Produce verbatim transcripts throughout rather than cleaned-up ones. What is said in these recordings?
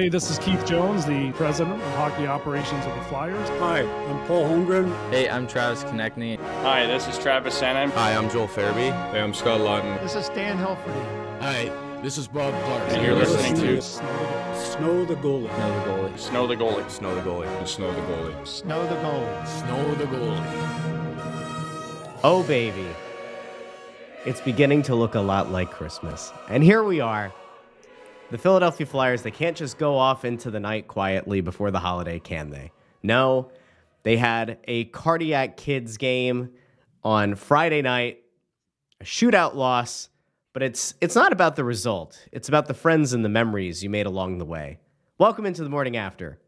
Hey, this is Keith Jones, the president of hockey operations of the Flyers. Hi, I'm Paul Holmgren. Hey, I'm Travis Konecny. Hi, this is Travis Sanheim. Hi, I'm Joel Fairby. Hey, I'm Scott Laughton. This is Stan Helfrey. Hi, this is Bob Clark. And you're, you're listening, listening to Snow the Goalie. Snow the Goalie. Snow the Goalie. Snow the Goalie. Snow the Goalie. Snow the Goalie. Oh, baby. It's beginning to look a lot like Christmas. And here we are. The Philadelphia Flyers, they can't just go off into the night quietly before the holiday, can they? No, they had a cardiac kids game on Friday night, a shootout loss, but it's it's not about the result. It's about the friends and the memories you made along the way. Welcome into the morning after.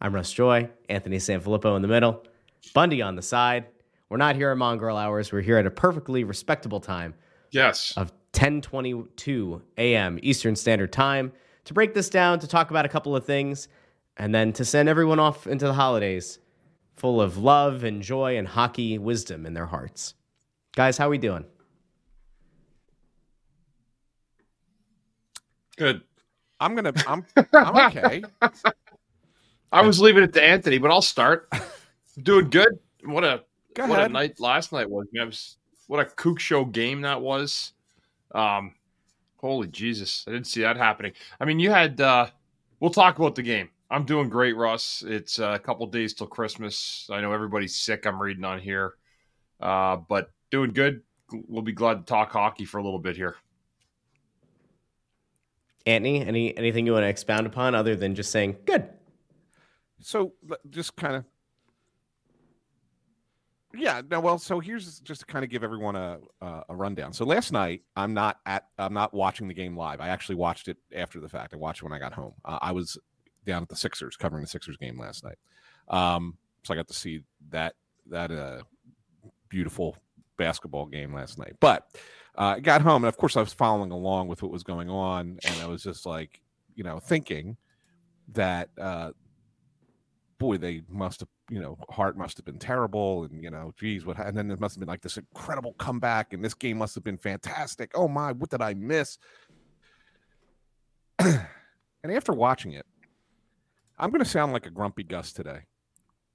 I'm Russ Joy, Anthony Sanfilippo in the middle, Bundy on the side. We're not here at Mongrel Hours. We're here at a perfectly respectable time. Yes. Of ten twenty-two a.m. Eastern Standard Time to break this down, to talk about a couple of things, and then to send everyone off into the holidays full of love and joy and hockey wisdom in their hearts. Guys, how are we doing? Good. I'm gonna. I'm. I'm okay. I was leaving it to Anthony, but I'll start. Doing good. What a Go what ahead. a night last night was. I mean, what a kook show game that was. Um, holy Jesus. I didn't see that happening. I mean, you had, uh, we'll talk about the game. I'm doing great, Russ. It's uh, a couple days till Christmas. I know everybody's sick. I'm reading on here, uh, but doing good. We'll be glad to talk hockey for a little bit here. Anthony, any, anything you want to expound upon other than just saying good? So just kind of, Yeah, no, well, so here's just to kind of give everyone a uh, a rundown. So last night, I'm not at, I'm not watching the game live. I actually watched it after the fact. I watched it when I got home. Uh, I was down at the Sixers covering the Sixers game last night, um, so I got to see that that uh, beautiful basketball game last night. But uh, I got home, and of course, I was following along with what was going on, and I was just like, you know, thinking that, uh, boy, they must have. You know, Hart must have been terrible, and you know, geez, what? And then there must have been like this incredible comeback, and this game must have been fantastic. Oh my, what did I miss? And after watching it, I'm going to sound like a grumpy Gus today.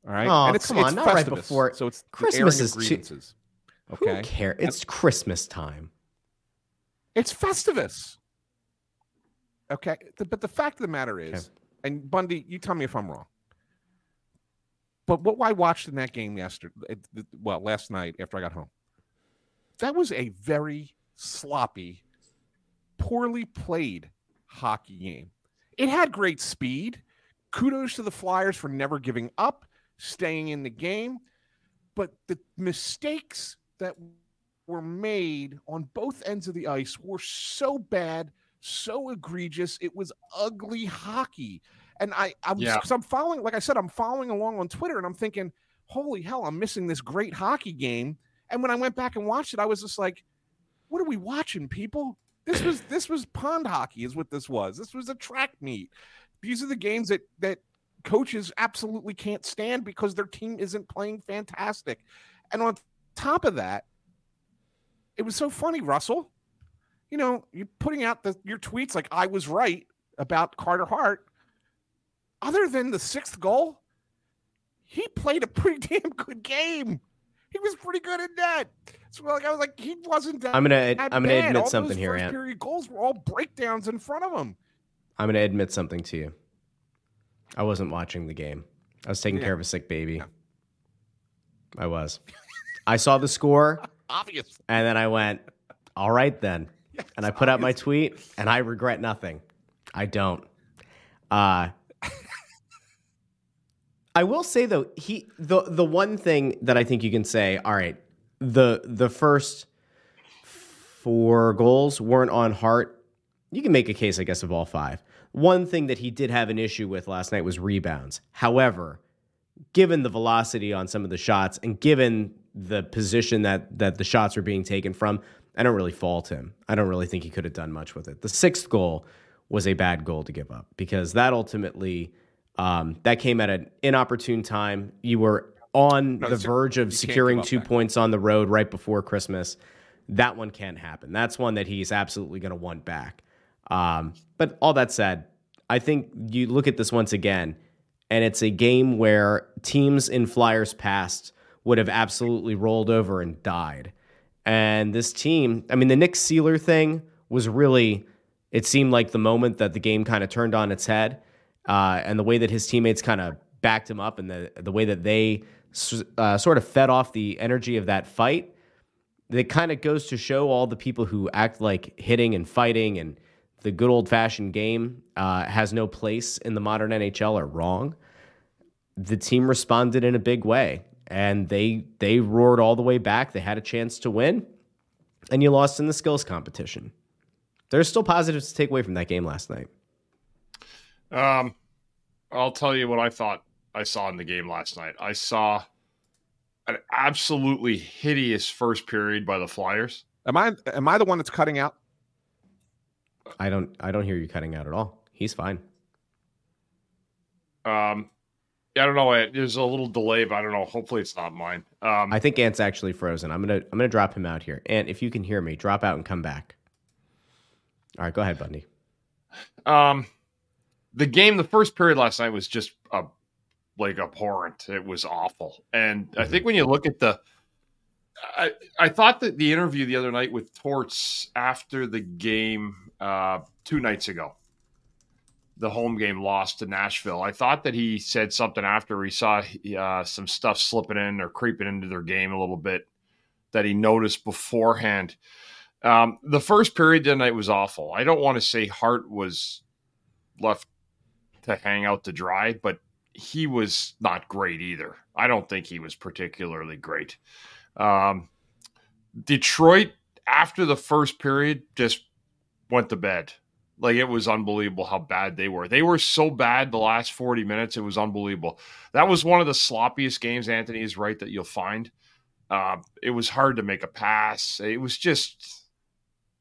All right, oh, and it's, come it's on, not Festivus, right before so it's Christmas is grievances. Too... Okay, who cares? It's Christmas time. It's Festivus. Okay, but the fact of the matter is, okay. And Bundy, you tell me if I'm wrong. But what I watched in that game yesterday, well, last night after I got home, that was a very sloppy, poorly played hockey game. It had great speed. Kudos to the Flyers for never giving up, staying in the game. But the mistakes that were made on both ends of the ice were so bad, so egregious. It was ugly hockey. And I, I'm, yeah. I'm following, like I said, I'm following along on Twitter, and I'm thinking, holy hell, I'm missing this great hockey game. And when I went back and watched it, I was just like, what are we watching, people? This was this was pond hockey is what this was. This was a track meet. These are the games that, that coaches absolutely can't stand because their team isn't playing fantastic. And on top of that, it was so funny, Russell. You know, you're putting out the, your tweets like I was right about Carter Hart. Other than the sixth goal, he played a pretty damn good game. He was pretty good at that. So like I was like, he wasn't. That I'm gonna. That I'm gonna bad. admit all something here, Ant. Period goals were all breakdowns in front of him. I'm gonna admit something to you. I wasn't watching the game. I was taking yeah. care of a sick baby. Yeah. I was. I saw the score, obviously, and then I went, "All right, then." Yes, and I put obviously. out my tweet, and I regret nothing. I don't. Uh I will say though, he the the one thing that I think you can say, all right, the the first four goals weren't on Hart. You can make a case, I guess, of all five. One thing that he did have an issue with last night was rebounds. However, given the velocity on some of the shots and given the position that that the shots were being taken from, I don't really fault him. I don't really think he could have done much with it. The sixth goal was a bad goal to give up because that ultimately. Um, that came at an inopportune time. You were on no, the verge of securing two back. points on the road right before Christmas. That one can't happen. That's one that he's absolutely going to want back. Um, but all that said, I think you look at this once again, and it's a game where teams in Flyers past would have absolutely rolled over and died. And this team, I mean, the Nick Seeler thing was really, it seemed like the moment that the game kind of turned on its head, uh, and the way that his teammates kind of backed him up and the, the way that they uh, sort of fed off the energy of that fight, that kind of goes to show all the people who act like hitting and fighting and the good old-fashioned game uh, has no place in the modern N H L are wrong. The team responded in a big way, and they they roared all the way back. They had a chance to win, and you lost in the skills competition. There's still positives to take away from that game last night. Um, I'll tell you what I thought I saw in the game last night. I saw an absolutely hideous first period by the Flyers. Am I am I the one that's cutting out? I don't I don't hear you cutting out at all. He's fine. Um, I don't know. It, there's a little delay, but I don't know. Hopefully it's not mine. Um, I think Ant's actually frozen. I'm gonna I'm gonna drop him out here. Ant, if you can hear me, drop out and come back. All right, go ahead, Bundy. Um, the game, the first period last night was just a like abhorrent. It was awful, and mm-hmm. I think when you look at the, I I thought that the interview the other night with Torts after the game uh, two nights ago, the home game lost to Nashville. I thought that he said something after he saw uh, some stuff slipping in or creeping into their game a little bit that he noticed beforehand. Um, the first period the night was awful. I don't want to say Hart was left to hang out to dry, but he was not great either. I don't think he was particularly great. Um, Detroit, after the first period, just went to bed. Like, it was unbelievable how bad they were. They were so bad the last forty minutes. It was unbelievable. That was one of the sloppiest games, Anthony is right, that you'll find. Uh, it was hard to make a pass. It was just...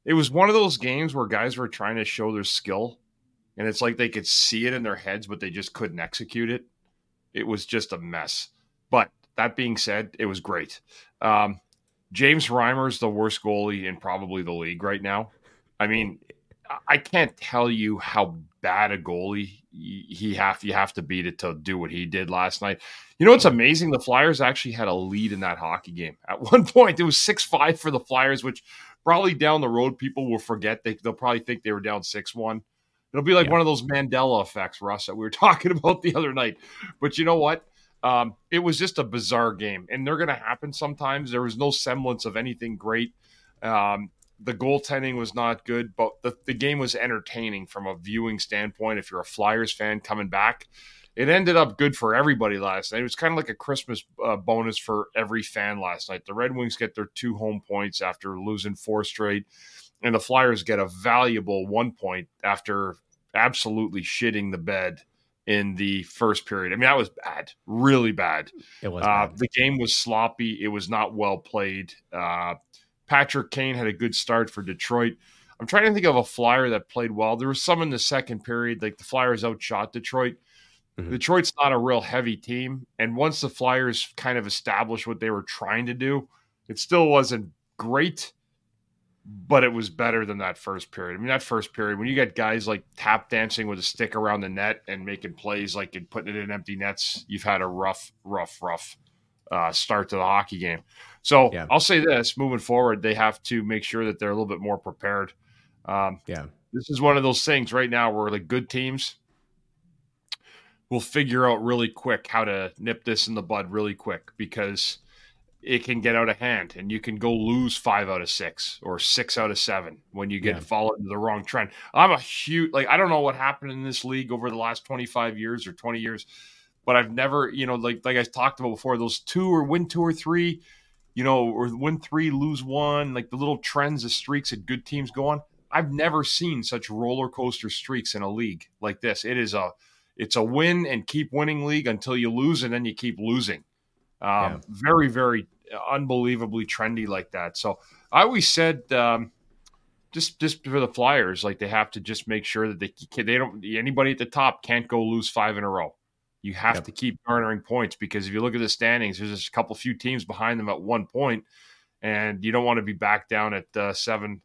It was one of those games where guys were trying to show their skill, and it's like they could see it in their heads, but they just couldn't execute it. It was just a mess. But that being said, it was great. Um, James Reimer is the worst goalie in probably the league right now. I mean, I can't tell you how bad a goalie he have you have to be to, to do what he did last night. You know, it's amazing. The Flyers actually had a lead in that hockey game. At one point, it was six five for the Flyers, which probably down the road, people will forget. They, they'll probably think they were down six one. It'll be like yeah. one of those Mandela effects, Russ, that we were talking about the other night. But you know what? Um, it was just a bizarre game, and they're going to happen sometimes. There was no semblance of anything great. Um, the goaltending was not good, but the, the game was entertaining from a viewing standpoint. If you're a Flyers fan coming back, it ended up good for everybody last night. It was kind of like a Christmas uh, bonus for every fan last night. The Red Wings get their two home points after losing four straight, and the Flyers get a valuable one point after absolutely shitting the bed in the first period. I mean, that was bad, really bad. It was uh, bad. The game was sloppy. It was not well played. Uh, Patrick Kane had a good start for Detroit. I'm trying to think of a Flyer that played well. There was some in the second period, like the Flyers outshot Detroit. Mm-hmm. Detroit's not a real heavy team, and once the Flyers kind of established what they were trying to do, it still wasn't great, but it was better than that first period. I mean, that first period, when you got guys like tap dancing with a stick around the net and making plays like and putting it in empty nets, you've had a rough, rough, rough uh, start to the hockey game. So yeah. I'll say this, moving forward, they have to make sure that they're a little bit more prepared. Um, yeah, this is one of those things right now where the good teams will figure out really quick how to nip this in the bud really quick, because it can get out of hand and you can go lose five out of six or six out of seven when you get yeah. followed into the wrong trend. I'm a huge, like, I don't know what happened in this league over the last twenty-five years or twenty years, but I've never, you know, like, like I talked about before, those two or win two or three, you know, or win three, lose one, like the little trends, the streaks that good teams go on. I've never seen such roller coaster streaks in a league like this. It is a, it's a win and keep winning league until you lose, and then you keep losing. Um, yeah. Very, very unbelievably trendy like that. So I always said, um, just just for the Flyers, like they have to just make sure that they they don't anybody at the top can't go lose five in a row. You have yep. to keep garnering points, because if you look at the standings, there's just a couple few teams behind them at one point, and you don't want to be back down at uh, seven,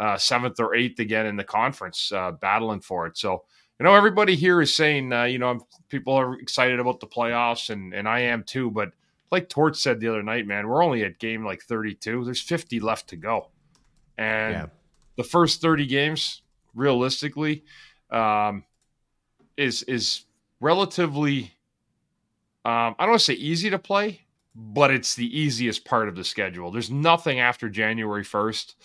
uh, seventh or eighth again in the conference, uh, battling for it. So. I know everybody here is saying, uh, you know, people are excited about the playoffs, and, and I am too. But like Torts said the other night, man, we're only at game like thirty-two. There's fifty left to go. And yeah. the first thirty games, realistically, um, is is relatively, um, I don't want to say easy to play, but it's the easiest part of the schedule. There's nothing after January first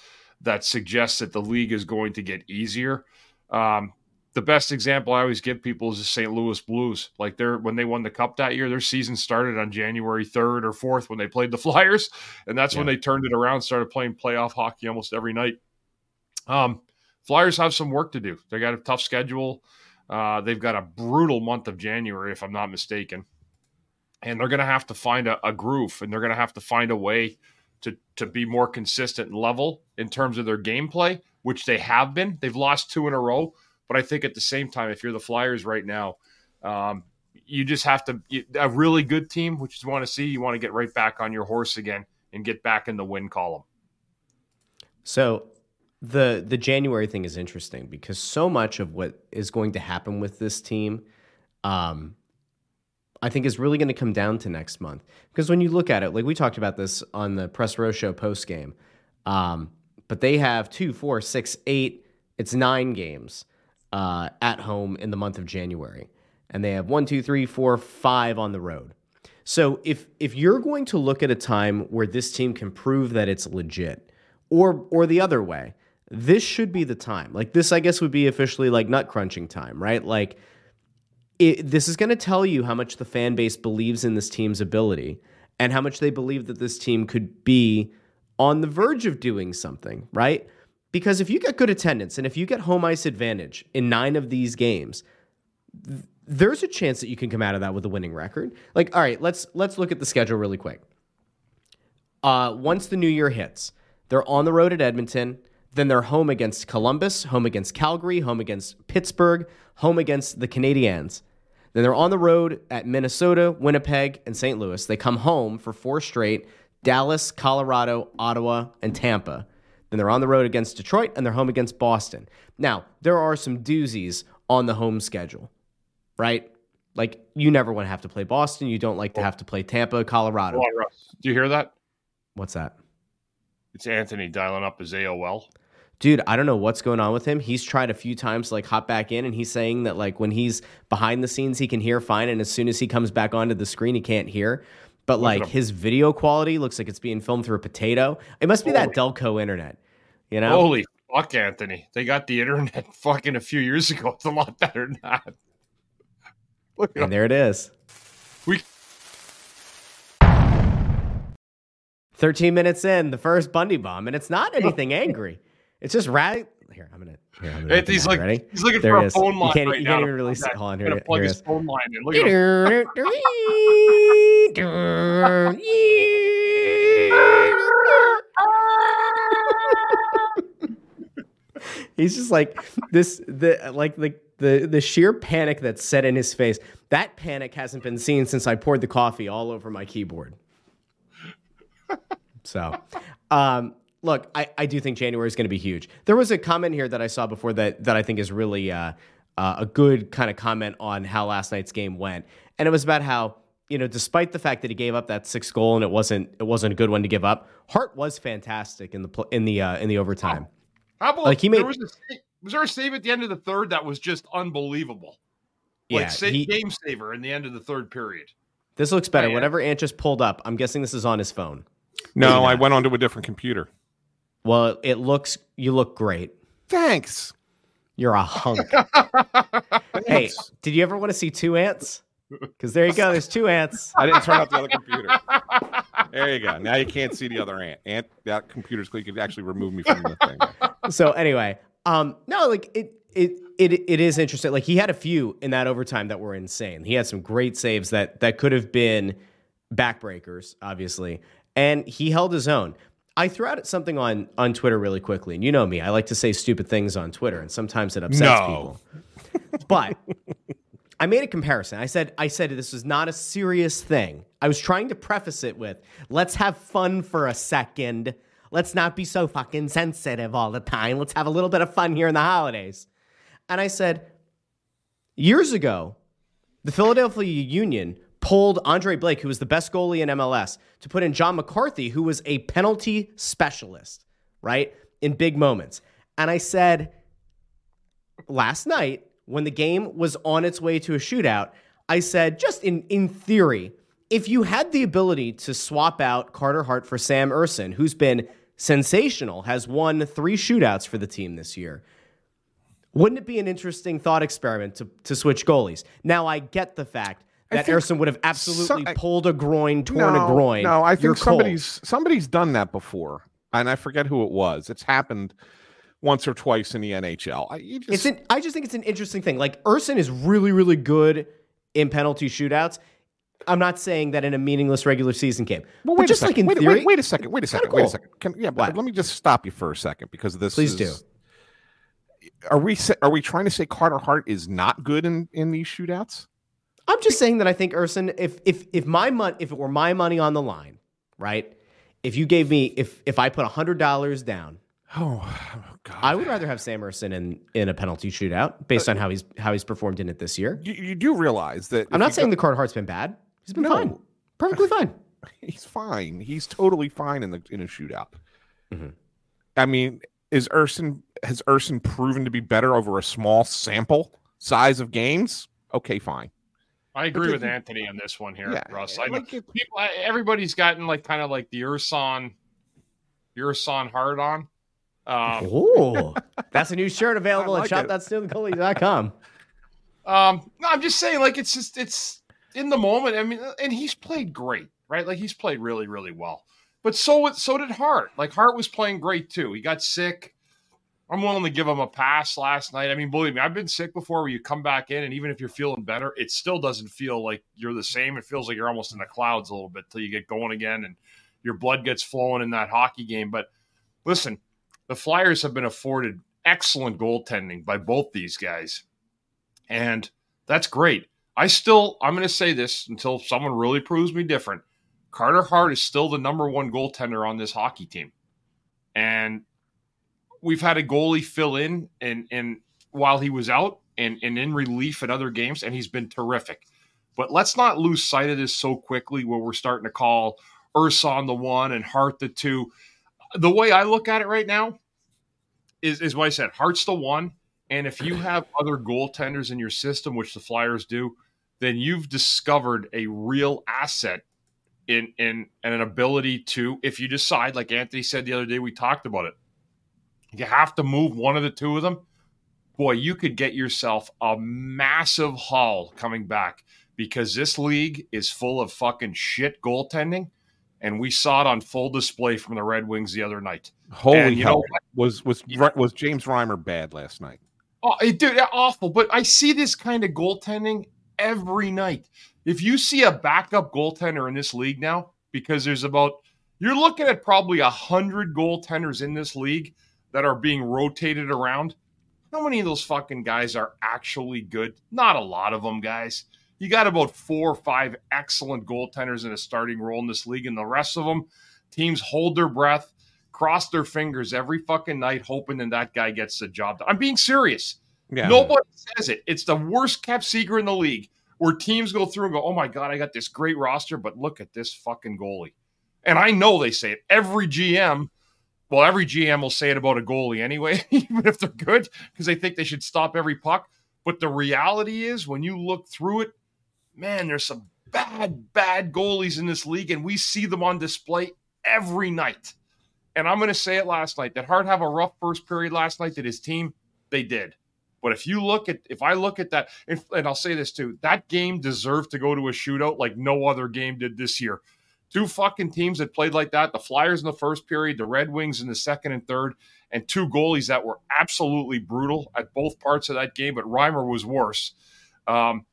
that suggests that the league is going to get easier. Um The best example I always give people is the Saint Louis Blues. Like they're when they won the cup that year, their season started on January third or fourth when they played the Flyers. And that's yeah. when they turned it around, started playing playoff hockey almost every night. Um, Flyers have some work to do. They got a tough schedule. Uh, they've got a brutal month of January, if I'm not mistaken. And they're going to have to find a, a groove, and they're going to have to find a way to, to be more consistent and level in terms of their gameplay, which they have been. They've lost two in a row. But I think at the same time, if you're the Flyers right now, um, you just have to – a really good team, which you want to see, you want to get right back on your horse again and get back in the win column. So the the January thing is interesting because so much of what is going to happen with this team um, I think is really going to come down to next month. Because when you look at it, like we talked about this on the Press Row Show postgame, um, but they have two, four, six, eight, it's nine games. Uh, at home in the month of January, and they have one, two, three, four, five on the road. So if if you're going to look at a time where this team can prove that it's legit, or or the other way, this should be the time. Like this, I guess, would be officially like nut crunching time, right? Like it, this is going to tell you how much the fan base believes in this team's ability and how much they believe that this team could be on the verge of doing something, right? Because if you get good attendance and if you get home ice advantage in nine of these games, th- there's a chance that you can come out of that with a winning record. Like, all right, let's let's look at the schedule really quick. Uh, once the new year hits, they're on the road at Edmonton, then they're home against Columbus, home against Calgary, home against Pittsburgh, home against the Canadiens. Then they're on the road at Minnesota, Winnipeg, and Saint Louis. They come home for four straight, Dallas, Colorado, Ottawa, and Tampa. Then they're on the road against Detroit, and they're home against Boston. Now, there are some doozies on the home schedule, right? Like, you never want to have to play Boston. You don't like to have to play Tampa, Colorado. Oh, Russ. Do you hear that? What's that? It's Anthony dialing up his A O L. Dude, I don't know what's going on with him. He's tried a few times to, like, hop back in, and he's saying that, like, when he's behind the scenes, he can hear fine, and as soon as he comes back onto the screen, he can't hear. But, like, his video quality looks like it's being filmed through a potato. It must be Holy. that Delco internet, you know? Holy fuck, Anthony. They got the internet fucking a few years ago. It's a lot better than that. Look and up. There it is. We- thirteen minutes in, the first Bundy bomb, and it's not anything angry. It's just right. Here, I'm going to. Anthony's like, ready? He's looking there for a phone line right you now. You can't even really see. Hold on, here, here plug his phone line in. Look at him. He's just like this the like the, the the sheer panic that's set in his face. That panic hasn't been seen since I poured the coffee all over my keyboard. So um look, I, I do think January is going to be huge. There was a comment here that I saw before that that I think is really uh, uh, a good kind of comment on how last night's game went. And it was about how, you know, despite the fact that he gave up that sixth goal and it wasn't it wasn't a good one to give up, Hart was fantastic in the in the uh, in the overtime. How about like he made there was, a, was there a save at the end of the third that was just unbelievable? Like yeah, save, he, game saver in the end of the third period. This looks better. Man. Whatever Ant just pulled up, I'm guessing this is on his phone. No, I went onto a different computer. Well, it looks you look great. Thanks. You're a hunk. Hey, did you ever want to see two ants? Because there you go, there's two ants. I didn't turn off the other computer. There you go. Now you can't see the other ant. Ant, that computer's click could actually remove me from the thing. So anyway, um, no, like it, it, it, it is interesting. Like he had a few in that overtime that were insane. He had some great saves that that could have been backbreakers, obviously, and he held his own. I threw out something on on Twitter really quickly, and you know me, I like to say stupid things on Twitter, and sometimes it upsets no. people. But. I made a comparison. I said, I said this is not a serious thing. I was trying to preface it with, let's have fun for a second. Let's not be so fucking sensitive all the time. Let's have a little bit of fun here in the holidays. And I said, Years ago, the Philadelphia Union pulled Andre Blake, who was the best goalie in M L S, to put in John McCarthy, who was a penalty specialist, right, in big moments. And I said last night, when the game was on its way to a shootout, I said, just in, in theory, if you had the ability to swap out Carter Hart for Sam Ersson, who's been sensational, has won three shootouts for the team this year, wouldn't it be an interesting thought experiment to, to switch goalies? Now, I get the fact that Ersson would have absolutely so, I, pulled a groin, torn no, a groin. No, I think You're somebody's cold. somebody's done that before, and I forget who it was. It's happened once or twice in the N H L. I, you just... It's an, I just think it's an interesting thing. Like, Ersson is really, really good in penalty shootouts. I'm not saying that in a meaningless regular season game. Well, wait but just like in wait, theory... Wait, wait a second, wait a second, cool. wait a second. Can, yeah, but let me just stop you for a second, because this Please is... Please do. Are we are we trying to say Carter Hart is not good in, in these shootouts? I'm just saying that I think Ersson, if if if my mon- if it were my money on the line, right? If you gave me if if I put a hundred dollars down, oh, oh God, I would rather have Sam Ersson in, in a penalty shootout based uh, on how he's how he's performed in it this year. You, you do realize that I'm not saying go- the Carter Hart's been bad. He's been no. fine, perfectly fine. He's fine. He's totally fine in the in a shootout. Mm-hmm. I mean, is Ersson has Ersson proven to be better over a small sample size of games? Okay, fine. I agree with Anthony on this one here, yeah, Russ. I like people, everybody's gotten like kind of like the Ersson, Ersson hard on. Um, oh, that's a new shirt available like at shop dot steel goalie dot com. Um, no, I'm just saying, like it's just it's in the moment. I mean, and he's played great, right? Like he's played really, really well. But so so did Hart. Like Hart was playing great too. He got sick. I'm willing to give him a pass last night. I mean, believe me, I've been sick before where you come back in, and even if you're feeling better, it still doesn't feel like you're the same. It feels like you're almost in the clouds a little bit till you get going again and your blood gets flowing in that hockey game. But listen, the Flyers have been afforded excellent goaltending by both these guys, and that's great. I still, I'm going to say this until someone really proves me different. Carter Hart is still the number one goaltender on this hockey team, and we've had a goalie fill in and, and while he was out and, and in relief in other games, and he's been terrific. But let's not lose sight of this so quickly where we're starting to call Ersson the one and Hart the two. The way I look at it right now is, is what I said, Hart's the one, and if you have other goaltenders in your system, which the Flyers do, then you've discovered a real asset in, in, in an ability to, if you decide, like Anthony said the other day, we talked about it, you have to move one of the two of them. Boy, you could get yourself a massive haul coming back, because this league is full of fucking shit goaltending, and we saw it on full display from the Red Wings the other night. Holy and, you hell. Know, was was yeah. was James Reimer bad last night? Oh, it, dude, awful. But I see this kind of goaltending every night. If you see a backup goaltender in this league now, because there's about you're looking at probably one hundred goaltenders in this league that are being rotated around. How many of those fucking guys are actually good? Not a lot of them, guys. You got about four or five excellent goaltenders in a starting role in this league, and the rest of them, teams hold their breath, cross their fingers every fucking night, hoping that that guy gets the job done. I'm being serious. Yeah. Nobody says it. It's the worst kept secret in the league, where teams go through and go, oh my God, I got this great roster, but look at this fucking goalie. And I know they say it. Every G M Well, every G M will say it about a goalie anyway, even if they're good, because they think they should stop every puck. But the reality is, when you look through it, man, there's some bad, bad goalies in this league, and we see them on display every night. And I'm going to say it last night. Did Hart have a rough first period last night? Did his team? They did. But if you look at, if I look at that, if, and I'll say this too, that game deserved to go to a shootout like no other game did this year. Two fucking teams that played like that, the Flyers in the first period, the Red Wings in the second and third, and two goalies that were absolutely brutal at both parts of that game, but Reimer was worse. Um,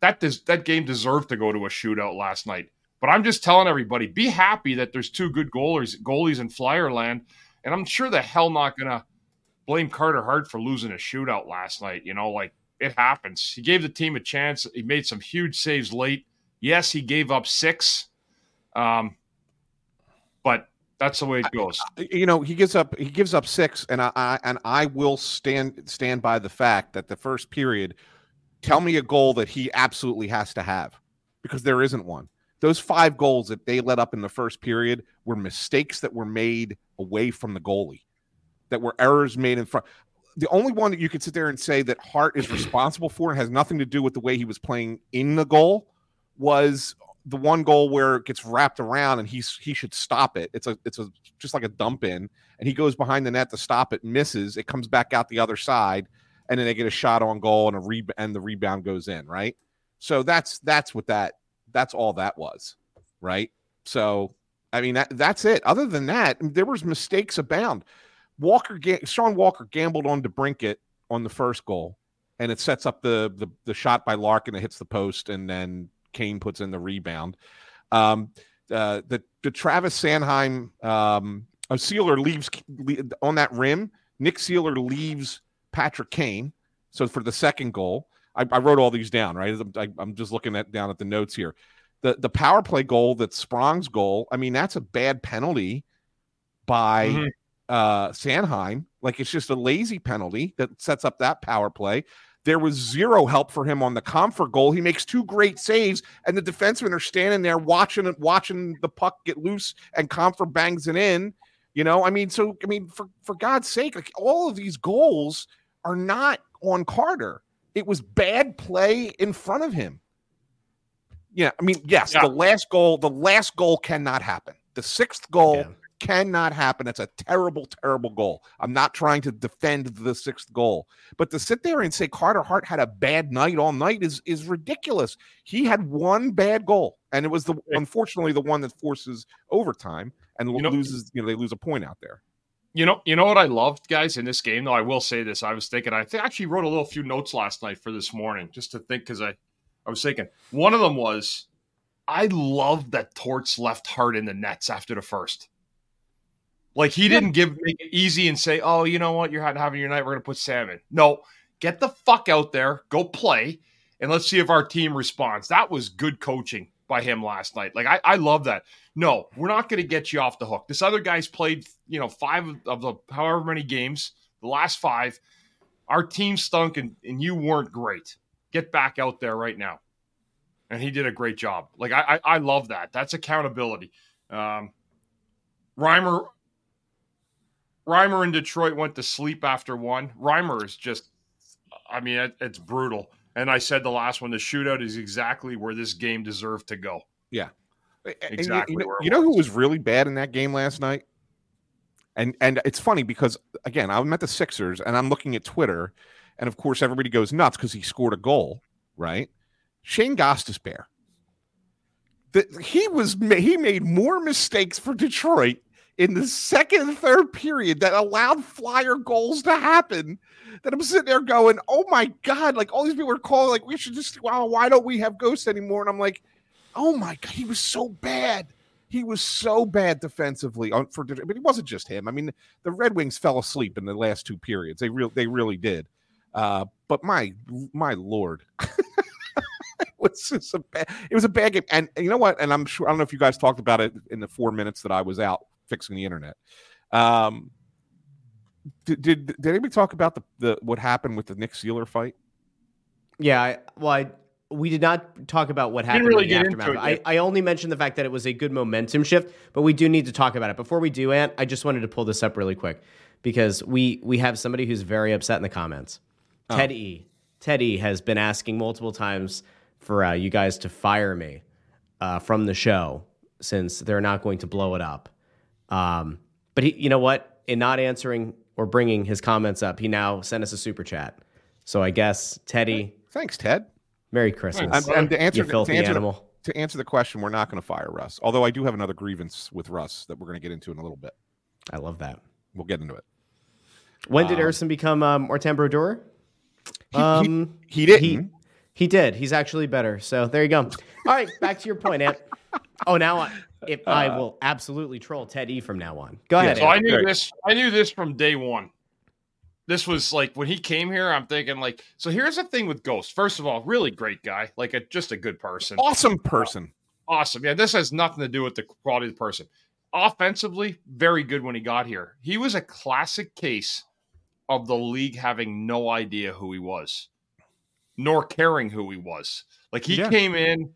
that des- that game deserved to go to a shootout last night. But I'm just telling everybody, be happy that there's two good goalies, goalies in Flyerland, and I'm sure the hell not going to blame Carter Hart for losing a shootout last night. You know, like, it happens. He gave the team a chance. He made some huge saves late. Yes, he gave up six. Um, but that's the way it goes. I, you know, he gives up. He gives up six, and I, I and I will stand stand by the fact that the first period Tell me a goal that he absolutely has to have, because there isn't one. Those five goals that they let up in the first period were mistakes that were made away from the goalie, that were errors made in front. The only one that you could sit there and say that Hart is responsible for and has nothing to do with the way he was playing in the goal was the one goal where it gets wrapped around and he's he should stop it. It's a it's a just like a dump in, and he goes behind the net to stop it, misses. It comes back out the other side, and then they get a shot on goal and a re- and the rebound goes in, right? So that's that's what that that's all that was, right? So I mean that that's it. Other than that, there was mistakes abound. Walker, Sean Walker gambled on DeBrincat on the first goal, and it sets up the, the the shot by Larkin that hits the post, and then Kane puts in the rebound. Um, uh, the the Travis Sanheim, um, uh, Seeler leaves on that rim. Nick Seeler leaves Patrick Kane. So for the second goal, I, I wrote all these down. Right, I, I'm just looking at down at the notes here. The the power play goal, that Sprong's goal. I mean, that's a bad penalty by. Mm-hmm. uh Sanheim. Like, it's just a lazy penalty that sets up that power play. There was zero help for him on the Compher goal. He makes two great saves, and the defensemen are standing there watching it, watching the puck get loose, and Compher bangs it in. You know, I mean, so I mean, for for God's sake, like, all of these goals are not on Carter. It was bad play in front of him. Yeah, I mean, yes, yeah. the last goal, the last goal cannot happen. The sixth goal. Yeah. Cannot happen. That's a terrible, terrible goal. I'm not trying to defend the sixth goal, but to sit there and say Carter Hart had a bad night all night is is ridiculous. He had one bad goal, and it was the unfortunately the one that forces overtime and you know, loses. You know, they lose a point out there. You know, you know what I loved, guys, in this game though. I will say this. I was thinking. I th- actually wrote a little few notes last night for this morning just to think, because I, I was thinking one of them was I love that Torts left Hart in the nets after the first. Like, he didn't give make it easy and say, oh, you know what? You're having your night. We're going to put Sam in. No, get the fuck out there. Go play. And let's see if our team responds. That was good coaching by him last night. Like, I, I love that. No, we're not going to get you off the hook. This other guy's played, you know, five of the however many games, the last five. Our team stunk and, and you weren't great. Get back out there right now. And he did a great job. Like, I, I, I love that. That's accountability. Um, Reimer... Reimer in Detroit went to sleep after one. Reimer is just, I mean, it, it's brutal. And I said the last one, the shootout is exactly where this game deserved to go. Yeah. Exactly. And you know, where it you know who was really bad in that game last night? And and it's funny because, again, I'm at the Sixers, and I'm looking at Twitter, and, of course, everybody goes nuts because he scored a goal, right? Shane Gostisbehere. The, he was he made more mistakes for Detroit in the second and third period that allowed Flyer goals to happen, that I'm sitting there going, oh my God, like all these people are calling, like, we should just, wow, why don't we have Ghosts anymore? And I'm like, oh my God, he was so bad. He was so bad defensively. On, for, but it wasn't just him. I mean, the Red Wings fell asleep in the last two periods. They, re- they really did. Uh, but my my Lord, it, was just a bad, it was a bad game. And you know what? And I'm sure, I don't know if you guys talked about it in the four minutes that I was out fixing the internet. Um, did, did did anybody talk about the, the what happened with the Nick Seeler fight? Yeah, I, well, I, we did not talk about what happened really in the aftermath. It, I, I only mentioned the fact that it was a good momentum shift, but we do need to talk about it. Before we do, Ant, I just wanted to pull this up really quick because we, we have somebody who's very upset in the comments. Oh. Ted E. Ted E. has been asking multiple times for uh, you guys to fire me uh, from the show since they're not going to blow it up. Um, but he, you know what, in not answering or bringing his comments up, he now sent us a super chat. So I guess Teddy, thanks Ted. Merry Christmas. I'm, I'm to answer, you filthy to answer animal. The, to answer the question, we're not going to fire Russ. Although I do have another grievance with Russ that we're going to get into in a little bit. I love that. We'll get into it. When did um, Ersson become, um, Martin Brodeur? He, um, he, he didn't. He, he did. He's actually better. So there you go. All right. Back to your point, Ant. Oh, now I, if uh, I will absolutely troll Ted E from now on. Go yeah, ahead. So I knew this. I knew this from day one. This was like when he came here. I'm thinking like, so here's the thing with Ghost. First of all, really great guy. Like a just a good person. Awesome person. Awesome. Yeah, this has nothing to do with the quality of the person. Offensively, very good when he got here. He was a classic case of the league having no idea who he was. nor caring who he was. Like, he yeah. came in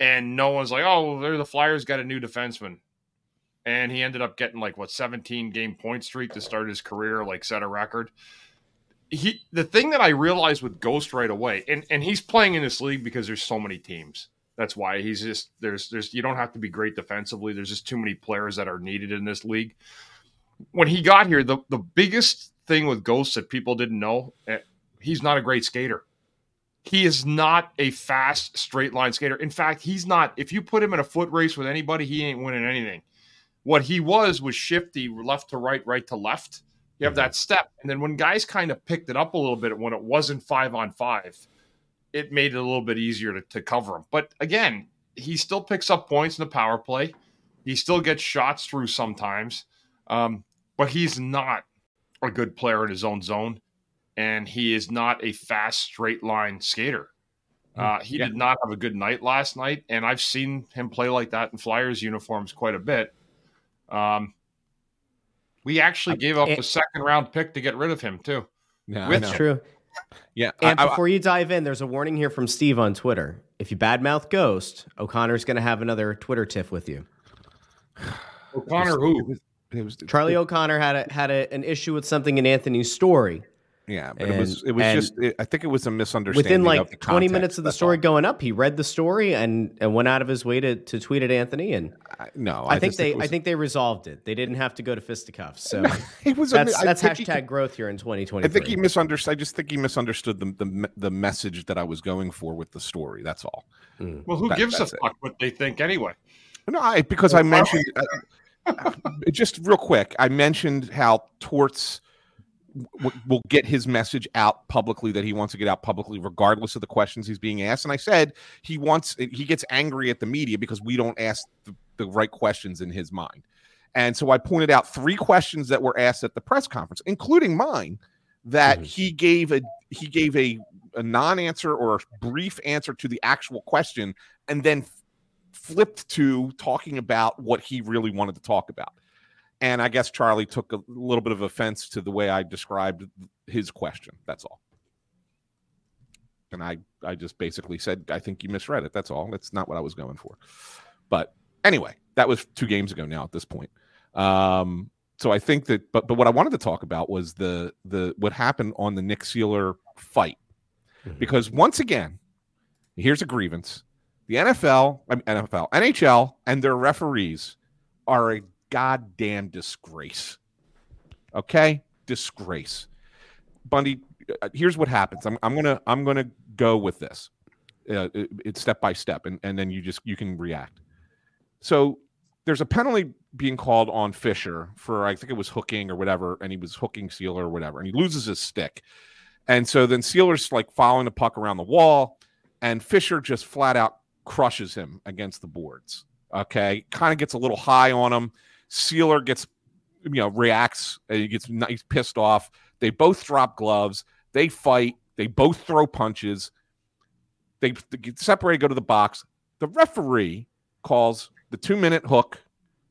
and no one's like, oh, they're the Flyers got a new defenseman. And he ended up getting like what seventeen game point streak to start his career, like set a record. He, the thing that I realized with Ghost right away, and, and he's playing in this league because there's so many teams. That's why he's just, there's, there's, you don't have to be great defensively. There's just too many players that are needed in this league. When he got here, the, the biggest thing with Ghost that people didn't know, he's not a great skater. He is not a fast straight line skater. In fact, he's not, if you put him in a foot race with anybody, he ain't winning anything. What he was, was shifty left to right, right to left. You have that step. And then when guys kind of picked it up a little bit, when it wasn't five on five, it made it a little bit easier to, to cover him. But again, he still picks up points in the power play. He still gets shots through sometimes. Um, but he's not a good player in his own zone. And he is not a fast straight line skater. Uh, he yeah. did not have a good night last night. And I've seen him play like that in Flyers uniforms quite a bit. Um, We actually gave up a second-round pick to get rid of him, too. Yeah, that's true. Yeah, and I, I, before you dive in, there's a warning here from Steve on Twitter. If you badmouth Ghost, O'Connor's going to have another Twitter tiff with you. O'Connor who? It was, it was, Charlie it, O'Connor had a, had a, an issue with something in Anthony's story. Yeah, but and, it was it was just it, I think it was a misunderstanding. Within like of the twenty context, minutes of the story all. going up, he read the story and, and went out of his way to, to tweet at Anthony. And I, no, I, I think they was, I think they resolved it. They didn't have to go to fisticuffs. So no, it was that's, a, that's hashtag he, growth here in twenty twenty-three. I think he misunderstood. I just think he misunderstood the, the the message that I was going for with the story. That's all. Mm. Well, who that, gives a it. fuck what they think anyway? No, I because well, I mentioned uh, just real quick. I mentioned how Torts will get his message out publicly that he wants to get out publicly, regardless of the questions he's being asked. And I said he wants he gets angry at the media because we don't ask the, the right questions in his mind. And so I pointed out three questions that were asked at the press conference, including mine, that mm-hmm. he gave a he gave a, a non-answer or a brief answer to the actual question, and then f- flipped to talking about what he really wanted to talk about. And I guess Charlie took a little bit of offense to the way I described his question. That's all. And I, I just basically said, I think you misread it. That's all. That's not what I was going for. But anyway, that was two games ago now at this point. Um, so I think that, but but what I wanted to talk about was the the what happened on the Nick Seeler fight. Mm-hmm. Because once again, here's a grievance. The N F L, N F L, N H L, and their referees are a goddamn disgrace. Okay, disgrace. Bundy, here's what happens. I'm, I'm gonna I'm gonna go with this. Uh, it, it's step by step, and, and then you just you can react. So there's a penalty being called on Fisher for I think it was hooking or whatever, and he was hooking Seeler or whatever, and he loses his stick, and so then Seeler's like following the puck around the wall, and Fisher just flat out crushes him against the boards. Okay, kind of gets a little high on him. Seeler gets, you know, reacts. He gets he's pissed off. They both drop gloves. They fight. They both throw punches. They, they get separated, go to the box. The referee calls the two-minute hook.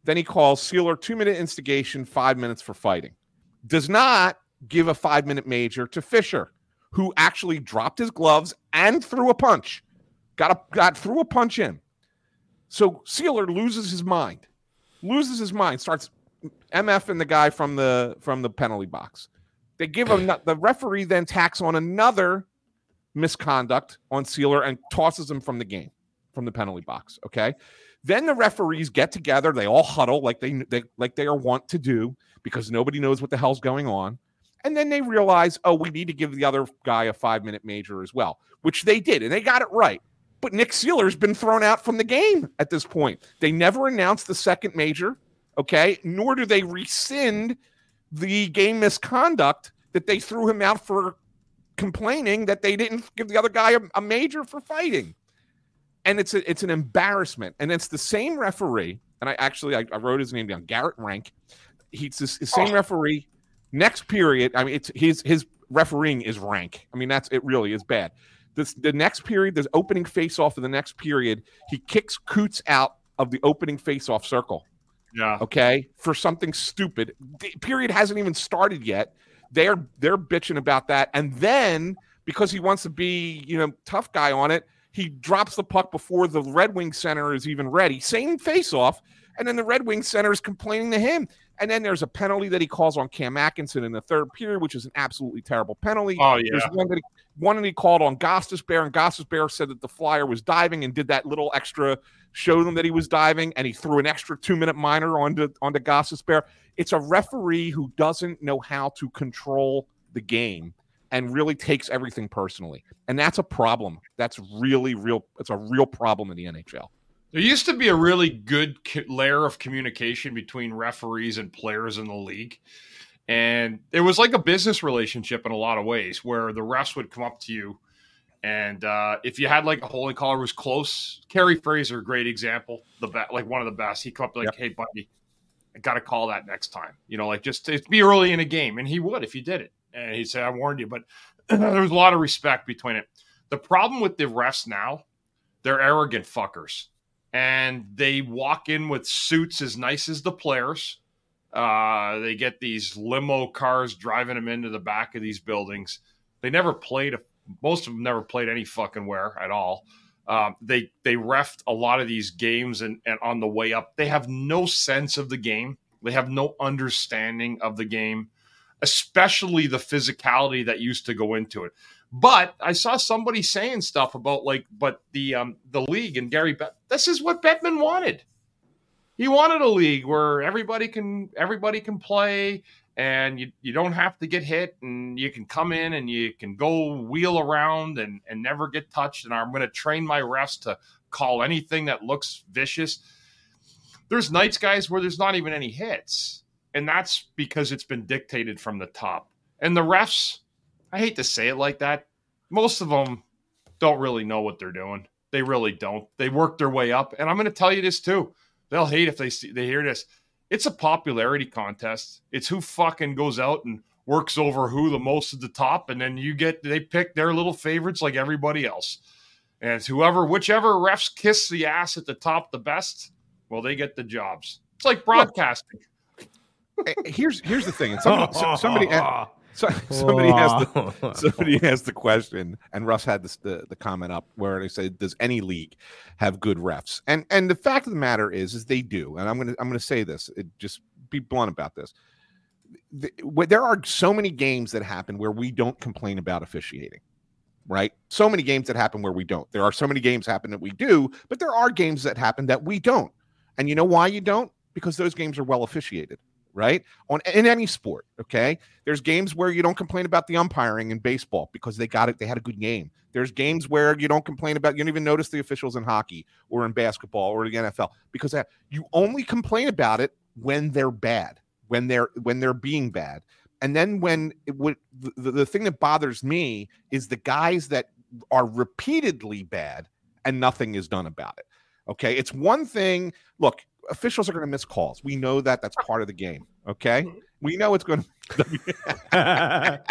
Then he calls Seeler two-minute instigation, five minutes for fighting. Does not give a five-minute major to Fisher, who actually dropped his gloves and threw a punch. Got a, got threw a punch in. So Seeler loses his mind. Loses his mind, starts MFing the guy from the from the penalty box. They give him the referee then tacks on another misconduct on Seeler and tosses him from the game, from the penalty box. Okay, then the referees get together. They all huddle like they, they like they are wont to do because nobody knows what the hell's going on. And then they realize, oh, we need to give the other guy a five minute major as well, which they did, and they got it right. But Nick Seeler's been thrown out from the game at this point. They never announced the second major, okay? Nor do they rescind the game misconduct that they threw him out for complaining that they didn't give the other guy a, a major for fighting. And it's a, it's an embarrassment. And it's the same referee, and I actually I, I wrote his name down, Garrett Rank. He's the same oh. referee. Next period, I mean, it's his his refereeing is rank. I mean, that's it really is bad. This, the next period, the opening face-off of the next period, he kicks Coots out of the opening face-off circle. Yeah. Okay? For something stupid. The period hasn't even started yet. They're they're bitching about that. And then because he wants to be, you know, tough guy on it, he drops the puck before the Red Wing center is even ready. Same face-off, and then the Red Wing center is complaining to him. And then there's a penalty that he calls on Cam Atkinson in the third period, which is an absolutely terrible penalty. Oh, yeah. There's one that he, one that he called on Gostisbehere, and Gostisbehere said that the Flyer was diving and did that little extra, showed them that he was diving, and he threw an extra two-minute minor onto, onto Gostisbehere. It's a referee who doesn't know how to control the game and really takes everything personally. And that's a problem. That's really real. It's a real problem in the N H L. There used to be a really good co- layer of communication between referees and players in the league. And it was like a business relationship in a lot of ways where the refs would come up to you. And uh, if you had like a holding caller who was close, Carey Fraser, great example, the be- like one of the best. He'd come up like, yep. Hey, buddy, I got to call that next time. You know, like just it'd be early in a game. And he would if you did it. And he'd say, I warned you. But there was a lot of respect between it. The problem with the refs now, they're arrogant fuckers. And they walk in with suits as nice as the players. Uh, they get these limo cars driving them into the back of these buildings. They never played. A, most of them never played any fucking wear at all. Um, they they reffed a lot of these games and, and on the way up. They have no sense of the game. They have no understanding of the game, especially the physicality that used to go into it. But I saw somebody saying stuff about like, but the um, the league and Gary Bet. This is what Bettman wanted. He wanted a league where everybody can everybody can play, and you you don't have to get hit, and you can come in and you can go wheel around and and never get touched. And I'm going to train my refs to call anything that looks vicious. There's nights, guys, where there's not even any hits, and that's because it's been dictated from the top. And the refs, I hate to say it like that, most of them don't really know what they're doing. They really don't. They work their way up. And I'm going to tell you this too. They'll hate if they see, they hear this. It's a popularity contest. It's who fucking goes out and works over who the most at the top. And then you get, they pick their little favorites like everybody else. And it's whoever, whichever refs kiss the ass at the top the best, well, they get the jobs. It's like broadcasting. Here's, here's the thing. Somebody, somebody at, So, somebody asked the somebody asked the question, and Russ had this, the the comment up where they said, "Does any league have good refs?" And and the fact of the matter is, is they do. And I'm gonna I'm gonna say this. It, just be blunt about this. The, where there are so many games that happen where we don't complain about officiating, right? So many games that happen where we don't. There are so many games happen that we do, but there are games that happen that we don't. And you know why you don't? Because those games are well officiated. Right? On in any sport, okay? There's games where you don't complain about the umpiring in baseball because they got it, they had a good game. There's games where you don't complain about, you don't even notice the officials in hockey or in basketball or the N F L because that, you only complain about it when they're bad, when they're when they're being bad. And then when it would, the, the thing that bothers me is the guys that are repeatedly bad and nothing is done about it. Okay? It's one thing, look, officials are going to miss calls. We know that. That's part of the game. Okay. We know it's going to.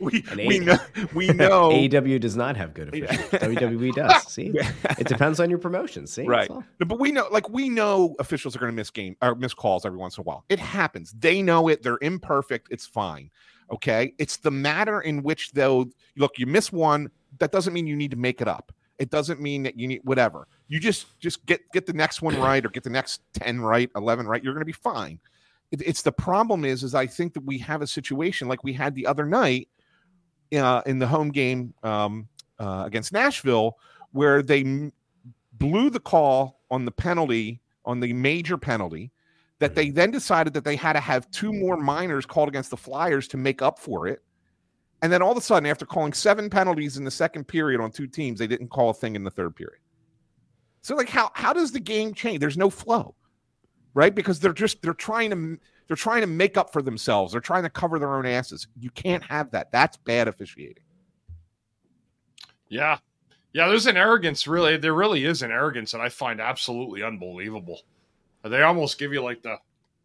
we, a- we know. We know. A E W does not have good officials. W W E does. See, it depends on your promotion. See, right. But we know, like we know, officials are going to miss game or miss calls every once in a while. It happens. They know it. They're imperfect. It's fine. Okay. It's the matter in which though. Look, you miss one. That doesn't mean you need to make it up. It doesn't mean that you need whatever. You just just get, get the next one right or get the next ten right, eleven right. You're going to be fine. It, it's the problem is, is I think that we have a situation like we had the other night uh, in the home game um, uh, against Nashville where they m- blew the call on the penalty, on the major penalty, that they then decided that they had to have two more minors called against the Flyers to make up for it. And then all of a sudden, after calling seven penalties in the second period on two teams, they didn't call a thing in the third period. So, like, how how does the game change? There's no flow, right? Because they're just they're trying to they're trying to make up for themselves. They're trying to cover their own asses. You can't have that. That's bad officiating. Yeah, yeah. There's an arrogance, really. There really is an arrogance that I find absolutely unbelievable. They almost give you like the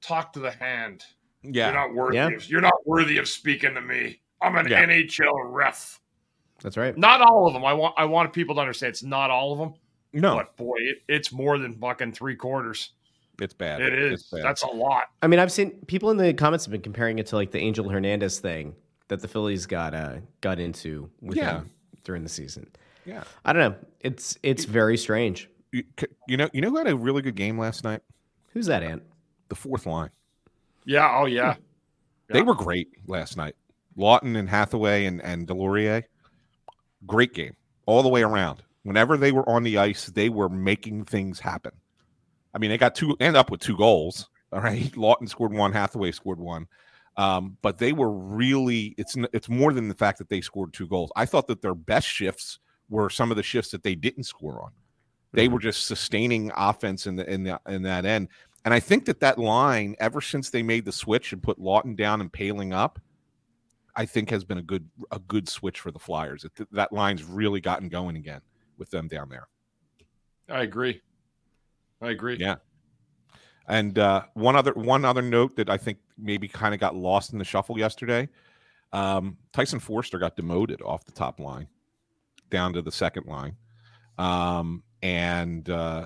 talk to the hand. Yeah, you're not worthy. Yeah. Of, you're not worthy of speaking to me. I'm an yeah. N H L ref. That's right. Not all of them. I want I want people to understand it's not all of them. No. But boy, it, it's more than fucking three quarters. It's bad. It is. Bad. That's a lot. I mean, I've seen people in the comments have been comparing it to like the Angel Hernandez thing that the Phillies got uh, got into with yeah. him during the season. Yeah. I don't know. It's it's you, very strange. You, you know you know who had a really good game last night? Who's that, Ant? The fourth line. Yeah. Oh, yeah. They yeah. were great last night. Laughton and Hathaway and, and Delorier. Great game all the way around. Whenever they were on the ice, they were making things happen. I mean, they got two, end up with two goals. All right. Laughton scored one, Hathaway scored one. Um, but they were really, it's, it's more than the fact that they scored two goals. I thought that their best shifts were some of the shifts that they didn't score on. They mm-hmm. were just sustaining offense in the, in the, in that end. And I think that that line, ever since they made the switch and put Laughton down and Paling up, I think has been a good, a good switch for the Flyers. It, that line's really gotten going again with them down there. I agree. I agree. Yeah. And uh, one other one other note that I think maybe kind of got lost in the shuffle yesterday, um, Tyson Forster got demoted off the top line down to the second line. Um, and uh,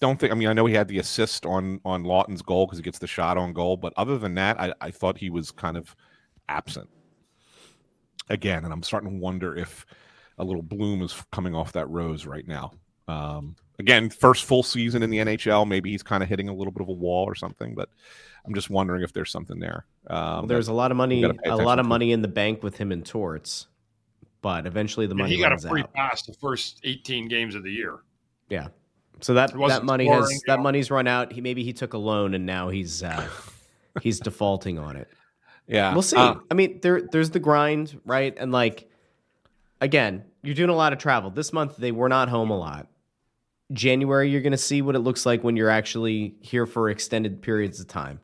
don't think – I mean, I know he had the assist on, on Lawton's goal because he gets the shot on goal. But other than that, I, I thought he was kind of absent again. And I'm starting to wonder if a little bloom is coming off that rose right now. Um, again, first full season in the N H L. Maybe he's kind of hitting a little bit of a wall or something, but I'm just wondering if there's something there. Um, well, there's a lot of money, a lot of money in the bank with him and Torts, but eventually the money. Yeah, he got a free out. pass the first eighteen games of the year. Yeah, so that that money has out. that money's run out. He maybe he took a loan and now he's uh, he's defaulting on it. Yeah, we'll see. Uh, I mean, there there's the grind, right? And like again, you're doing a lot of travel this month. They were not home a lot. January, you're going to see what it looks like when you're actually here for extended periods of time.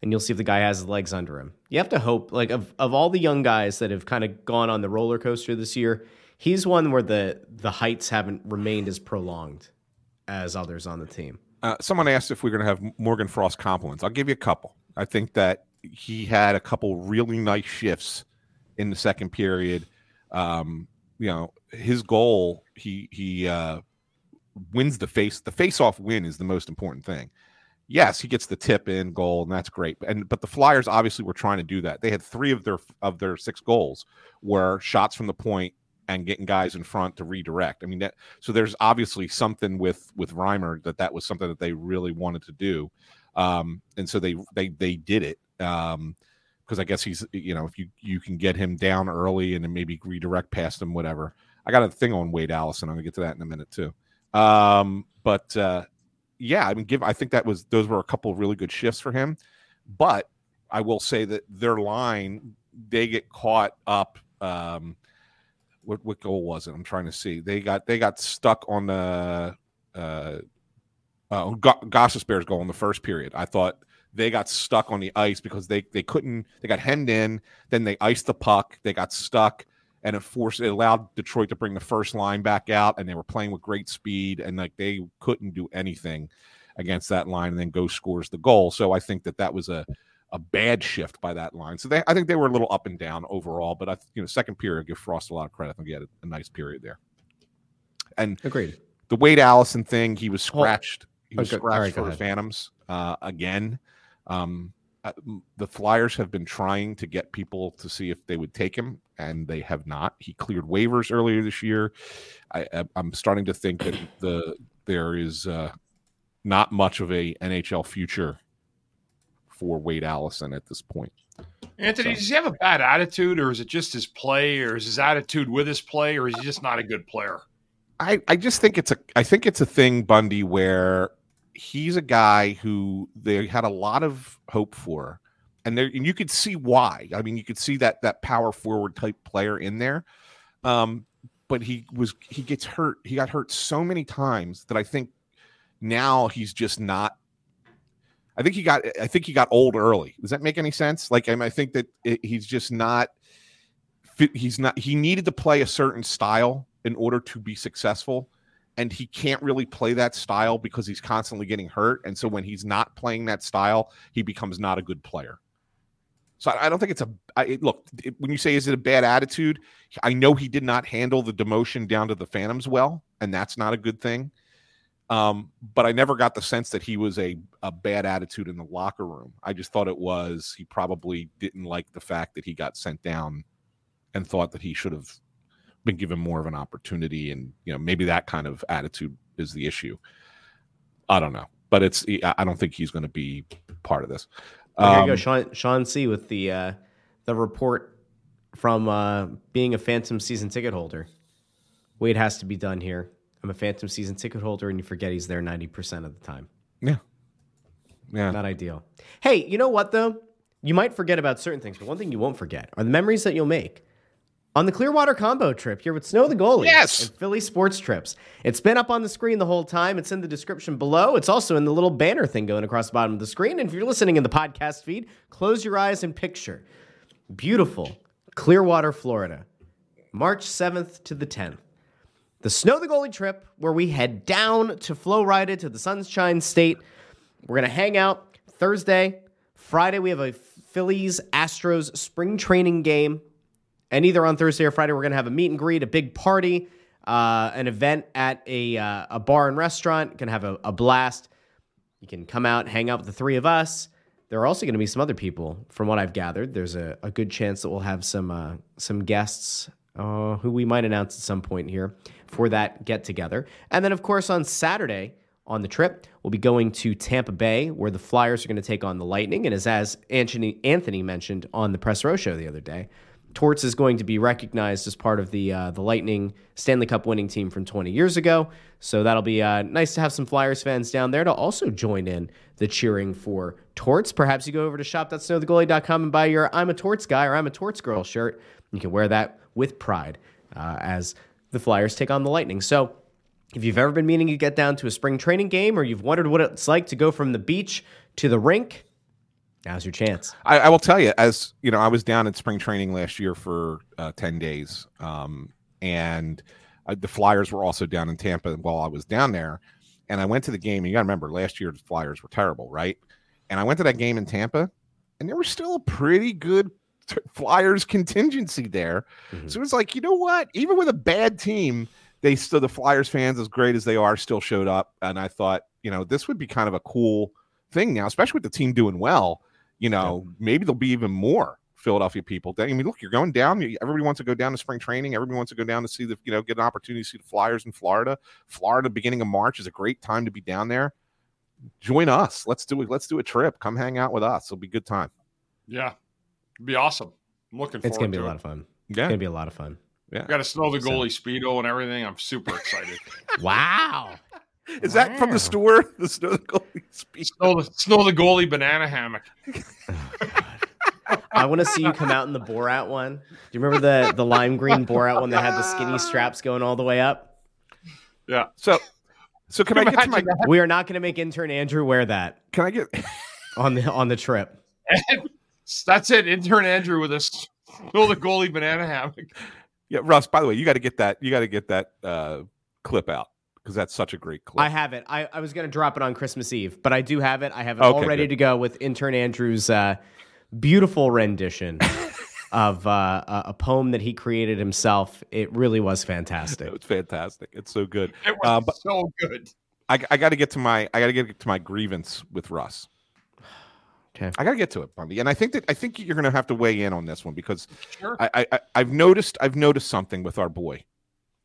And you'll see if the guy has his legs under him. You have to hope, like, of, of all the young guys that have kind of gone on the roller coaster this year, he's one where the, the heights haven't remained as prolonged as others on the team. Uh, someone asked if we we're going to have Morgan Frost compliments. I'll give you a couple. I think that he had a couple really nice shifts in the second period. Um, you know, his goal, he, he, uh, wins the face the face-off win is the most important thing. Yes, he gets the tip in goal and that's great, and but the Flyers obviously were trying to do that. They had three of their of their six goals were shots from the point and getting guys in front to redirect. I mean that, so there's obviously something with with Reimer that that was something that they really wanted to do, um and so they they they did it, um because I guess he's, you know, if you you can get him down early and then maybe redirect past him, whatever. I got a thing on Wade Allison. I'm gonna get to that in a minute too. Um, but, uh, yeah, I mean, give, I think that was, those were a couple of really good shifts for him, but I will say that their line, they get caught up. Um, what, what goal was it? I'm trying to see. They got, they got stuck on the, uh, uh, Gostisbehere's goal in the first period. I thought they got stuck on the ice because they, they couldn't, they got hemmed in, then they iced the puck. They got stuck. And it forced, it allowed Detroit to bring the first line back out, and they were playing with great speed, and like they couldn't do anything against that line. And then Go scores the goal. So I think that that was a, a bad shift by that line. So they, I think they were a little up and down overall. But I, you know, second period, I give Frost a lot of credit. I think he had a, a nice period there. And agreed. The Wade Allison thing, he was scratched. He was okay. scratched right, for the Phantoms uh, again. Um, Uh, the Flyers have been trying to get people to see if they would take him, and they have not. He cleared waivers earlier this year. I, I, I'm starting to think that the there is uh, not much of a N H L future for Wade Allison at this point. Anthony, so, does he have a bad attitude, or is it just his play, or is his attitude with his play, or is he just not a good player? I, I just think it's a I think it's a thing, Bundy, where he's a guy who they had a lot of hope for, and there, and you could see why. I mean, you could see that that power forward type player in there. Um, but he was he gets hurt. He got hurt so many times that I think now he's just not. I think he got I think he got old early. Does that make any sense? Like, I mean, I think that it, he's just not. He's not. He needed to play a certain style in order to be successful. And he can't really play that style because he's constantly getting hurt. And so when he's not playing that style, he becomes not a good player. So I, I don't think it's a I, it, look, it, when you say, is it a bad attitude? I know he did not handle the demotion down to the Phantoms well, and that's not a good thing. Um, but I never got the sense that he was a, a bad attitude in the locker room. I just thought it was, he probably didn't like the fact that he got sent down and thought that he should have been given more of an opportunity, and you know, maybe that kind of attitude is the issue. I don't know, but it's I don't think he's going to be part of this. Um, there you go, Sean, Sean C. with the uh, the report from uh, being a Phantom season ticket holder. Wade has to be done here. I'm a Phantom season ticket holder, and you forget he's there ninety percent of the time. Yeah. Yeah. Not ideal. Hey, you know what, though? You might forget about certain things, but one thing you won't forget are the memories that you'll make. On the Clearwater combo trip here with Snow the Goalie yes. and Philly Sports Trips. It's been up on the screen the whole time. It's in the description below. It's also in the little banner thing going across the bottom of the screen. And if you're listening in the podcast feed, close your eyes and picture beautiful Clearwater, Florida, March seventh to the tenth. The Snow the Goalie trip, where we head down to Flowrider to the Sunshine State. We're going to hang out Thursday. Friday, we have a Phillies-Astros spring training game. And either on Thursday or Friday, we're going to have a meet and greet, a big party, uh, an event at a uh, a bar and restaurant. Going to have a, a blast. You can come out, hang out with the three of us. There are also going to be some other people, from what I've gathered. There's a, a good chance that we'll have some uh, some guests uh, who we might announce at some point here for that get-together. And then, of course, on Saturday on the trip, we'll be going to Tampa Bay, where the Flyers are going to take on the Lightning. And as, as Anthony, Anthony mentioned on the Press Row show the other day, Torts is going to be recognized as part of the uh, the Lightning Stanley Cup winning team from twenty years ago. So that'll be uh, nice to have some Flyers fans down there to also join in the cheering for Torts. Perhaps you go over to shop dot snow the goalie dot com and buy your I'm a Torts guy or I'm a Torts girl shirt. You can wear that with pride uh, as the Flyers take on the Lightning. So if you've ever been meaning to get down to a spring training game, or you've wondered what it's like to go from the beach to the rink, now's your chance. I, I will tell you, as you know, I was down at spring training last year for uh, ten days, um, and uh, the Flyers were also down in Tampa while I was down there. And I went to the game, and you got to remember, last year the Flyers were terrible, right? And I went to that game in Tampa, and there was still a pretty good t- Flyers contingency there. Mm-hmm. So it was like, you know what? Even with a bad team, they still the Flyers fans, as great as they are, still showed up. And I thought, you know, this would be kind of a cool thing now, especially with the team doing well. You know, yeah. Maybe there'll be even more Philadelphia people. I mean, look, you're going down. Everybody wants to go down to spring training. Everybody wants to go down to see the, you know, get an opportunity to see the Flyers in Florida. Florida, beginning of March is a great time to be down there. Join us. Let's do it. Let's do a trip. Come hang out with us. It'll be a good time. Yeah, it'll be awesome. I'm looking forward to it. It's going to be a lot of fun. Yeah. It's going to be a lot of fun. Yeah. Got to Snow the Goalie so. Speedo and everything. I'm super excited. Wow. Is that wow. from the store? The Snow the Goalie speech. Snow, Snow the Goalie banana hammock. Oh, I want to see you come out in the Borat one. Do you remember the, the lime green Borat one that had the skinny straps going all the way up? Yeah. So, so can, can I get to my? We are not going to make intern Andrew wear that. Can I get on the on the trip? That's it, intern Andrew with a Snow the Goalie banana hammock. Yeah, Russ. By the way, you got to get that. You got to get that uh, clip out. Because that's such a great clip. I have it. I, I was going to drop it on Christmas Eve, but I do have it. I have it okay, all ready good. to go with intern Andrew's uh, beautiful rendition of uh, a poem that he created himself. It really was fantastic. It's fantastic. It's so good. It was uh, but so good. I, I got to get to my. I got to get to my grievance with Russ. Okay. I got to get to it, Bundy, and I think that I think you're going to have to weigh in on this one because sure. I, I I've noticed I've noticed something with our boy.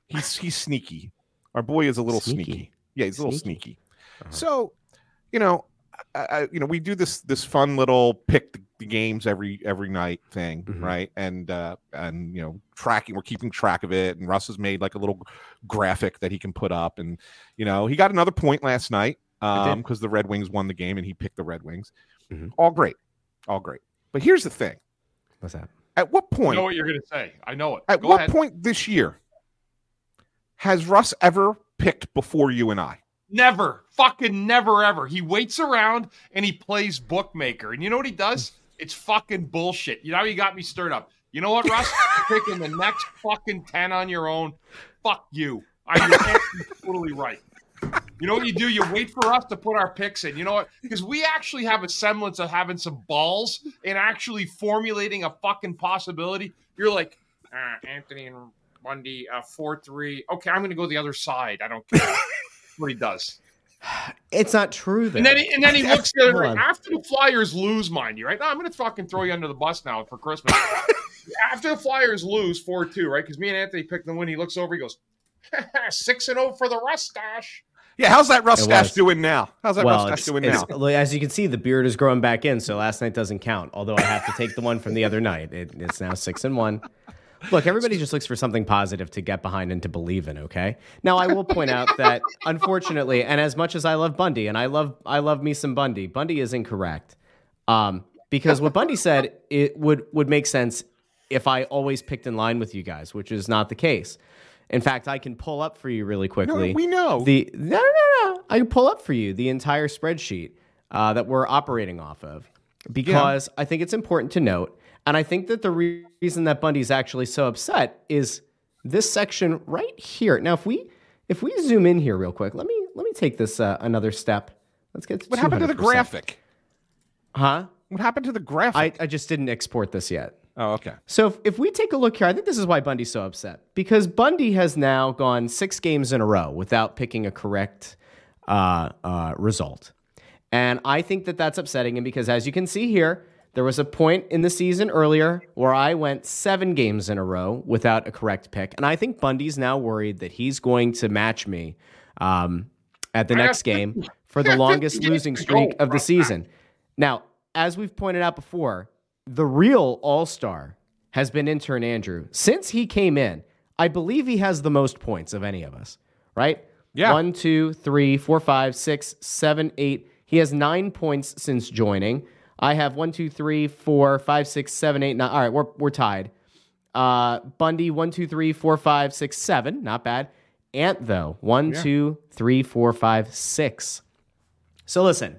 He's he's sneaky. Our boy is a little sneaky. sneaky. Yeah, he's a little sneaky. sneaky. Uh-huh. So, you know, I, I, you know, we do this this fun little pick the, the games every every night thing, mm-hmm. right? And uh, and you know, tracking, we're keeping track of it. And Russ has made like a little graphic that he can put up. And you know, he got another point last night um, because the Red Wings won the game, and he picked the Red Wings. Mm-hmm. All great, all great. But here's the thing. What's that? At what point? I know what you're going to say. I know it. At Go what ahead. point this year? Has Russ ever picked before you and I? Never. Fucking never, ever. He waits around and he plays bookmaker. And you know what he does? It's fucking bullshit. You know, you got me stirred up. You know what, Russ? You're picking the next fucking ten on your own. Fuck you. I'm totally right. You know what you do? You wait for us to put our picks in. You know what? Because we actually have a semblance of having some balls and actually formulating a fucking possibility. You're like, uh, Anthony and Bundy, uh, four three. Okay, I'm going to go the other side. I don't care what he does. It's not true, though. And then he, and then he looks at it. After the Flyers lose, mind you, right? No, I'm going to fucking throw you under the bus now for Christmas. after the Flyers lose four two, right? Because me and Anthony picked the win. He looks over, he goes, six and oh for the Rustache. Yeah, how's that Rustache doing now? How's that well, Rustache doing now? As you can see, the beard is growing back in, so last night doesn't count, although I have to take the one from the other night. It, it's now six and one. Look, everybody just looks for something positive to get behind and to believe in, okay? Now, I will point out that, unfortunately, and as much as I love Bundy, and I love I love me some Bundy, Bundy is incorrect. Um, because what Bundy said, it would, would make sense if I always picked in line with you guys, which is not the case. In fact, I can pull up for you really quickly. No, we know. The, no, no, no. I can pull up for you the entire spreadsheet uh, that we're operating off of because yeah. I think it's important to note. And I think that the re- reason that Bundy's actually so upset is this section right here. Now, if we if we zoom in here real quick, let me let me take this uh, another step. Let's get to what two hundred percent. Happened to the graphic? Huh? What happened to the graphic? I, I just didn't export this yet. Oh, okay. So if, if we take a look here, I think this is why Bundy's so upset, because Bundy has now gone six games in a row without picking a correct uh, uh, result. And I think that that's upsetting him because, as you can see here, there was a point in the season earlier where I went seven games in a row without a correct pick. And I think Bundy's now worried that he's going to match me um, at the next game for the longest losing streak of the season. Now, as we've pointed out before, the real all-star has been intern Andrew. Since he came in, I believe he has the most points of any of us, right? Yeah. One, two, three, four, five, six, seven, eight. He has nine points since joining. I have one, two, three, four, five, six, seven, eight, nine. All right, we're we're tied. Uh, Bundy, one, two, three, four, five, six, seven. Not bad. Ant, though, one, yeah. two, three, four, five, six. So listen.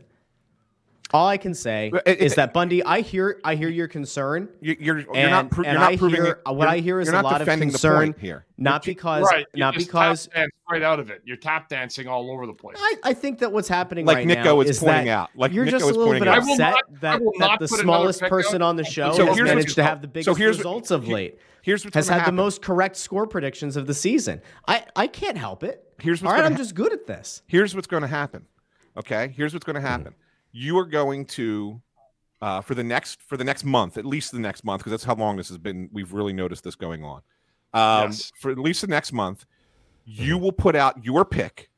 All I can say it, it, is that Bundy, I hear, I hear your concern. You're, you're, and, you're not, pro- you're not I proving hear, it. What I hear is a lot of concern here, not because, right. not because, right out of it, you're tap dancing all over the place. I, I think that what's happening like right Nico now is, is pointing that out. Like you're Nico just a little bit out. upset not, that, that the smallest person on the show so has managed to have the biggest so results what, of late. Here's what's has had happen. the most correct score predictions of the season. I, I can't help it. Here's what's all right. I'm just good at this. Here's what's going to happen. Okay. Here's what's going to happen. You are going to, uh, for the next for the next month, at least the next month, because that's how long this has been. We've really noticed this going on. Um, yes. For at least the next month, you will put out your pick,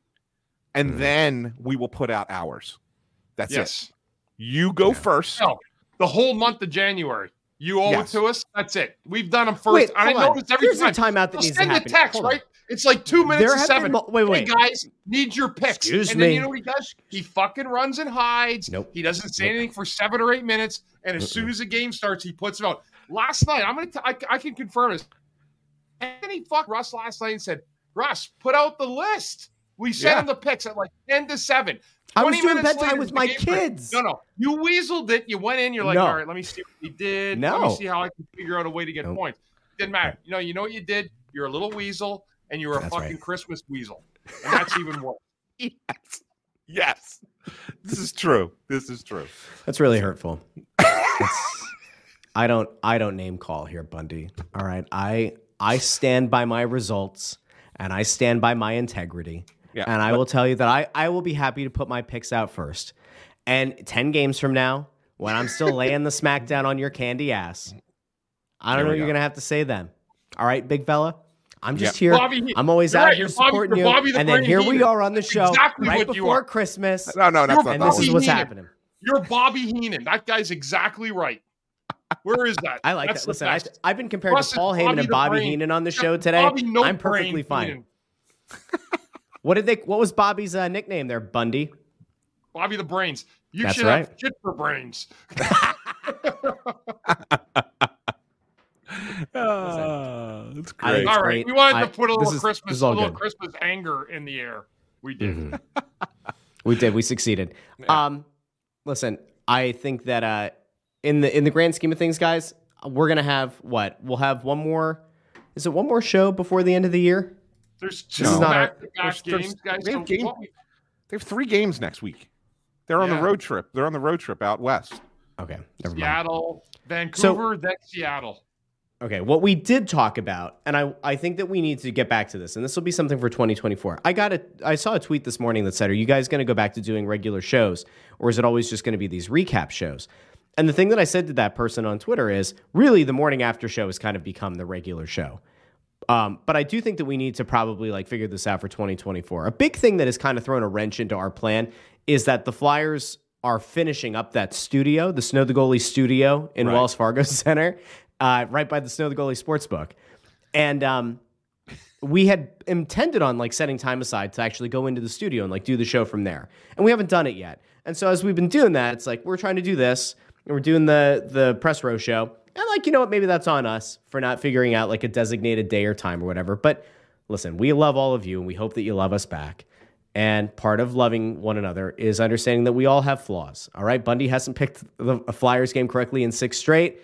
and mm. then we will put out ours. That's yes. it. You go yeah. first. No, the whole month of January. You owe yes. it to us. That's it. We've done them first. Wait, I noticed every Here's time. Here's a timeout that They'll needs to happen. Send the text, hold right? On. It's like two minutes to seven. Mo- wait, wait. Hey, guys, need your picks. Excuse and then me. You know what he does? He fucking runs and hides. Nope. He doesn't say nope. anything for seven or eight minutes. And as Mm-mm. soon as the game starts, he puts it out. Last night, I'm gonna. T- I, I can confirm this. And then he fucked Russ last night and said, "Russ, put out the list." We sent yeah. him the picks at like ten to seven. I was doing bedtime with my kids. No, no. You weaseled it. You went in. You're like, no. all right, let me see what he did. No. Let me see how I can figure out a way to get nope. points. Didn't matter. You know, you know what you did? You're a little weasel, and you're a that's fucking right. Christmas weasel. And that's even worse. Yes. Yes. This is true. This is true. That's really hurtful. I don't I don't name call here, Bundy. All right. I I stand by my results, and I stand by my integrity. Yeah, and I but, will tell you that I, I will be happy to put my picks out first. And ten games from now, when I'm still laying the smack down on your candy ass, I don't know what go. you're going to have to say then. All right, big fella? I'm just yep. here. Bobby, I'm always out right, here supporting Bobby, you. Bobby the and then here heater. we are on the show exactly right before Christmas. No, no, that's and not this is what's Heenan. happening. You're Bobby Heenan. That guy's exactly right. Where is that? I like that's that. Listen, I, I've been compared Plus to Paul Heyman Bobby and Bobby brain. Heenan on the show today. No I'm perfectly fine. What did they? What was Bobby's uh, nickname there, Bundy? Bobby the Brains. You That's should right. have shit for brains. uh, that's great. All right, we wanted I, to put a little is, Christmas, a little good. Christmas anger in the air. We did. Mm-hmm. we did. We succeeded. Yeah. Um, listen, I think that uh, in the in the grand scheme of things, guys, we're gonna have what? We'll have one more. Is it one more show before the end of the year? There's two no. back-to-back games, guys. They have, game, they have three games next week. They're on yeah. the road trip. They're on the road trip out west. Okay, never mind. Seattle, Vancouver, so, then Seattle. Okay, what we did talk about, and I, I think that we need to get back to this, and this will be something for twenty twenty-four. I got a, I saw a tweet this morning that said, are you guys going to go back to doing regular shows, or is it always just going to be these recap shows? And the thing that I said to that person on Twitter is, really, the morning after show has kind of become the regular show. Um, but I do think that we need to probably like figure this out for twenty twenty-four. A big thing that has kind of thrown a wrench into our plan is that the Flyers are finishing up that studio, the Snow the Goalie studio in right. Wells Fargo Center, uh, right by the Snow the Goalie Sportsbook. And um, we had intended on like setting time aside to actually go into the studio and like do the show from there. And we haven't done it yet. And so as we've been doing that, it's like we're trying to do this and we're doing the the press row show. And like, you know what, maybe that's on us for not figuring out like a designated day or time or whatever. But listen, we love all of you and we hope that you love us back. And part of loving one another is understanding that we all have flaws. All right. Bundy hasn't picked the Flyers game correctly in six straight.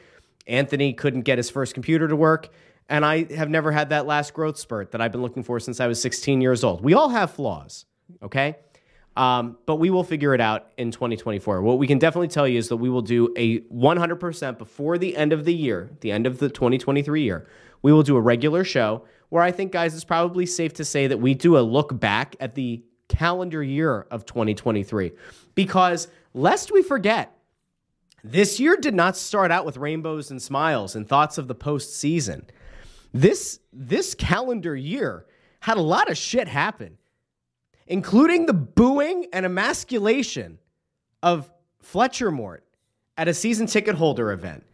Anthony couldn't get his first computer to work. And I have never had that last growth spurt that I've been looking for since I was sixteen years old. We all have flaws. Okay. Um, but we will figure it out in twenty twenty-four. What we can definitely tell you is that we will do a one hundred percent before the end of the year, the end of the twenty twenty-three year, we will do a regular show where I think, guys, it's probably safe to say that we do a look back at the calendar year of twenty twenty-three. Because lest we forget, this year did not start out with rainbows and smiles and thoughts of the postseason. This, this calendar year had a lot of shit happen, including the booing and emasculation of Fletcher Mort at a season ticket holder event,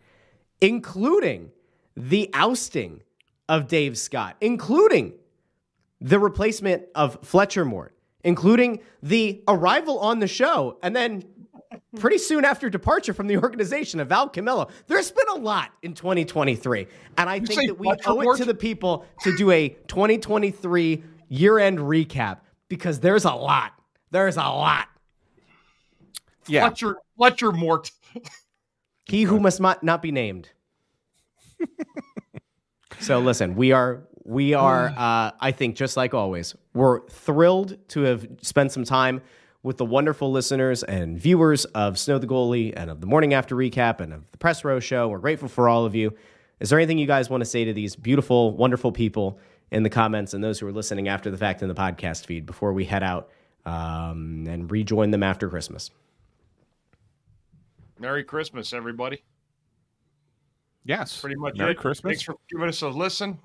including the ousting of Dave Scott, including the replacement of Fletcher Mort, including the arrival on the show, and then pretty soon after departure from the organization of Val Camillo. There's been a lot in twenty twenty-three, and I you think that we Fletcher owe Mort? It to the people to do a twenty twenty-three year-end recap, because there's a lot. There's a lot. Yeah. Fletcher, Fletcher Mort. He who must not be named. So listen, we are, we are, uh, I think, just like always, we're thrilled to have spent some time with the wonderful listeners and viewers of Snow the Goalie and of the Morning After Recap and of the Press Row Show. We're grateful for all of you. Is there anything you guys want to say to these beautiful, wonderful people in the comments and those who are listening after the fact in the podcast feed before we head out um, and rejoin them after Christmas? Merry Christmas, everybody. Yes. Pretty much. Merry it. Christmas. Thanks for giving us a listen.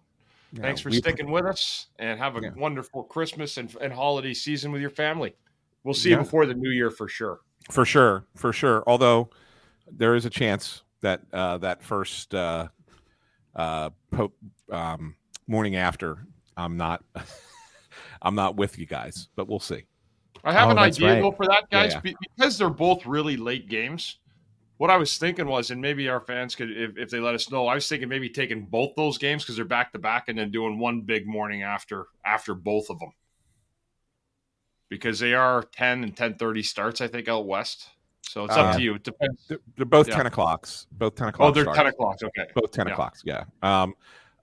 Yeah, Thanks for sticking with us, and have a yeah. wonderful Christmas and, and holiday season with your family. We'll see yeah. you before the new year for sure. For sure. For sure. Although there is a chance that uh, that first uh, uh, po- um, morning after I'm not I'm not with you guys, but we'll see. I have oh, an idea right. though, for that, guys, yeah. be- because they're both really late games. What I was thinking was, and maybe our fans could, if, if they let us know, I was thinking maybe taking both those games because they're back to back, and then doing one big morning after after both of them, because they are ten and ten thirty starts, I think, out west. So it's uh, up to you. It depends. They're, they're both yeah. ten o'clocks. Both ten o'clock. Oh, they're starts. ten o'clocks. Okay. Both ten yeah. o'clocks. Yeah. Um.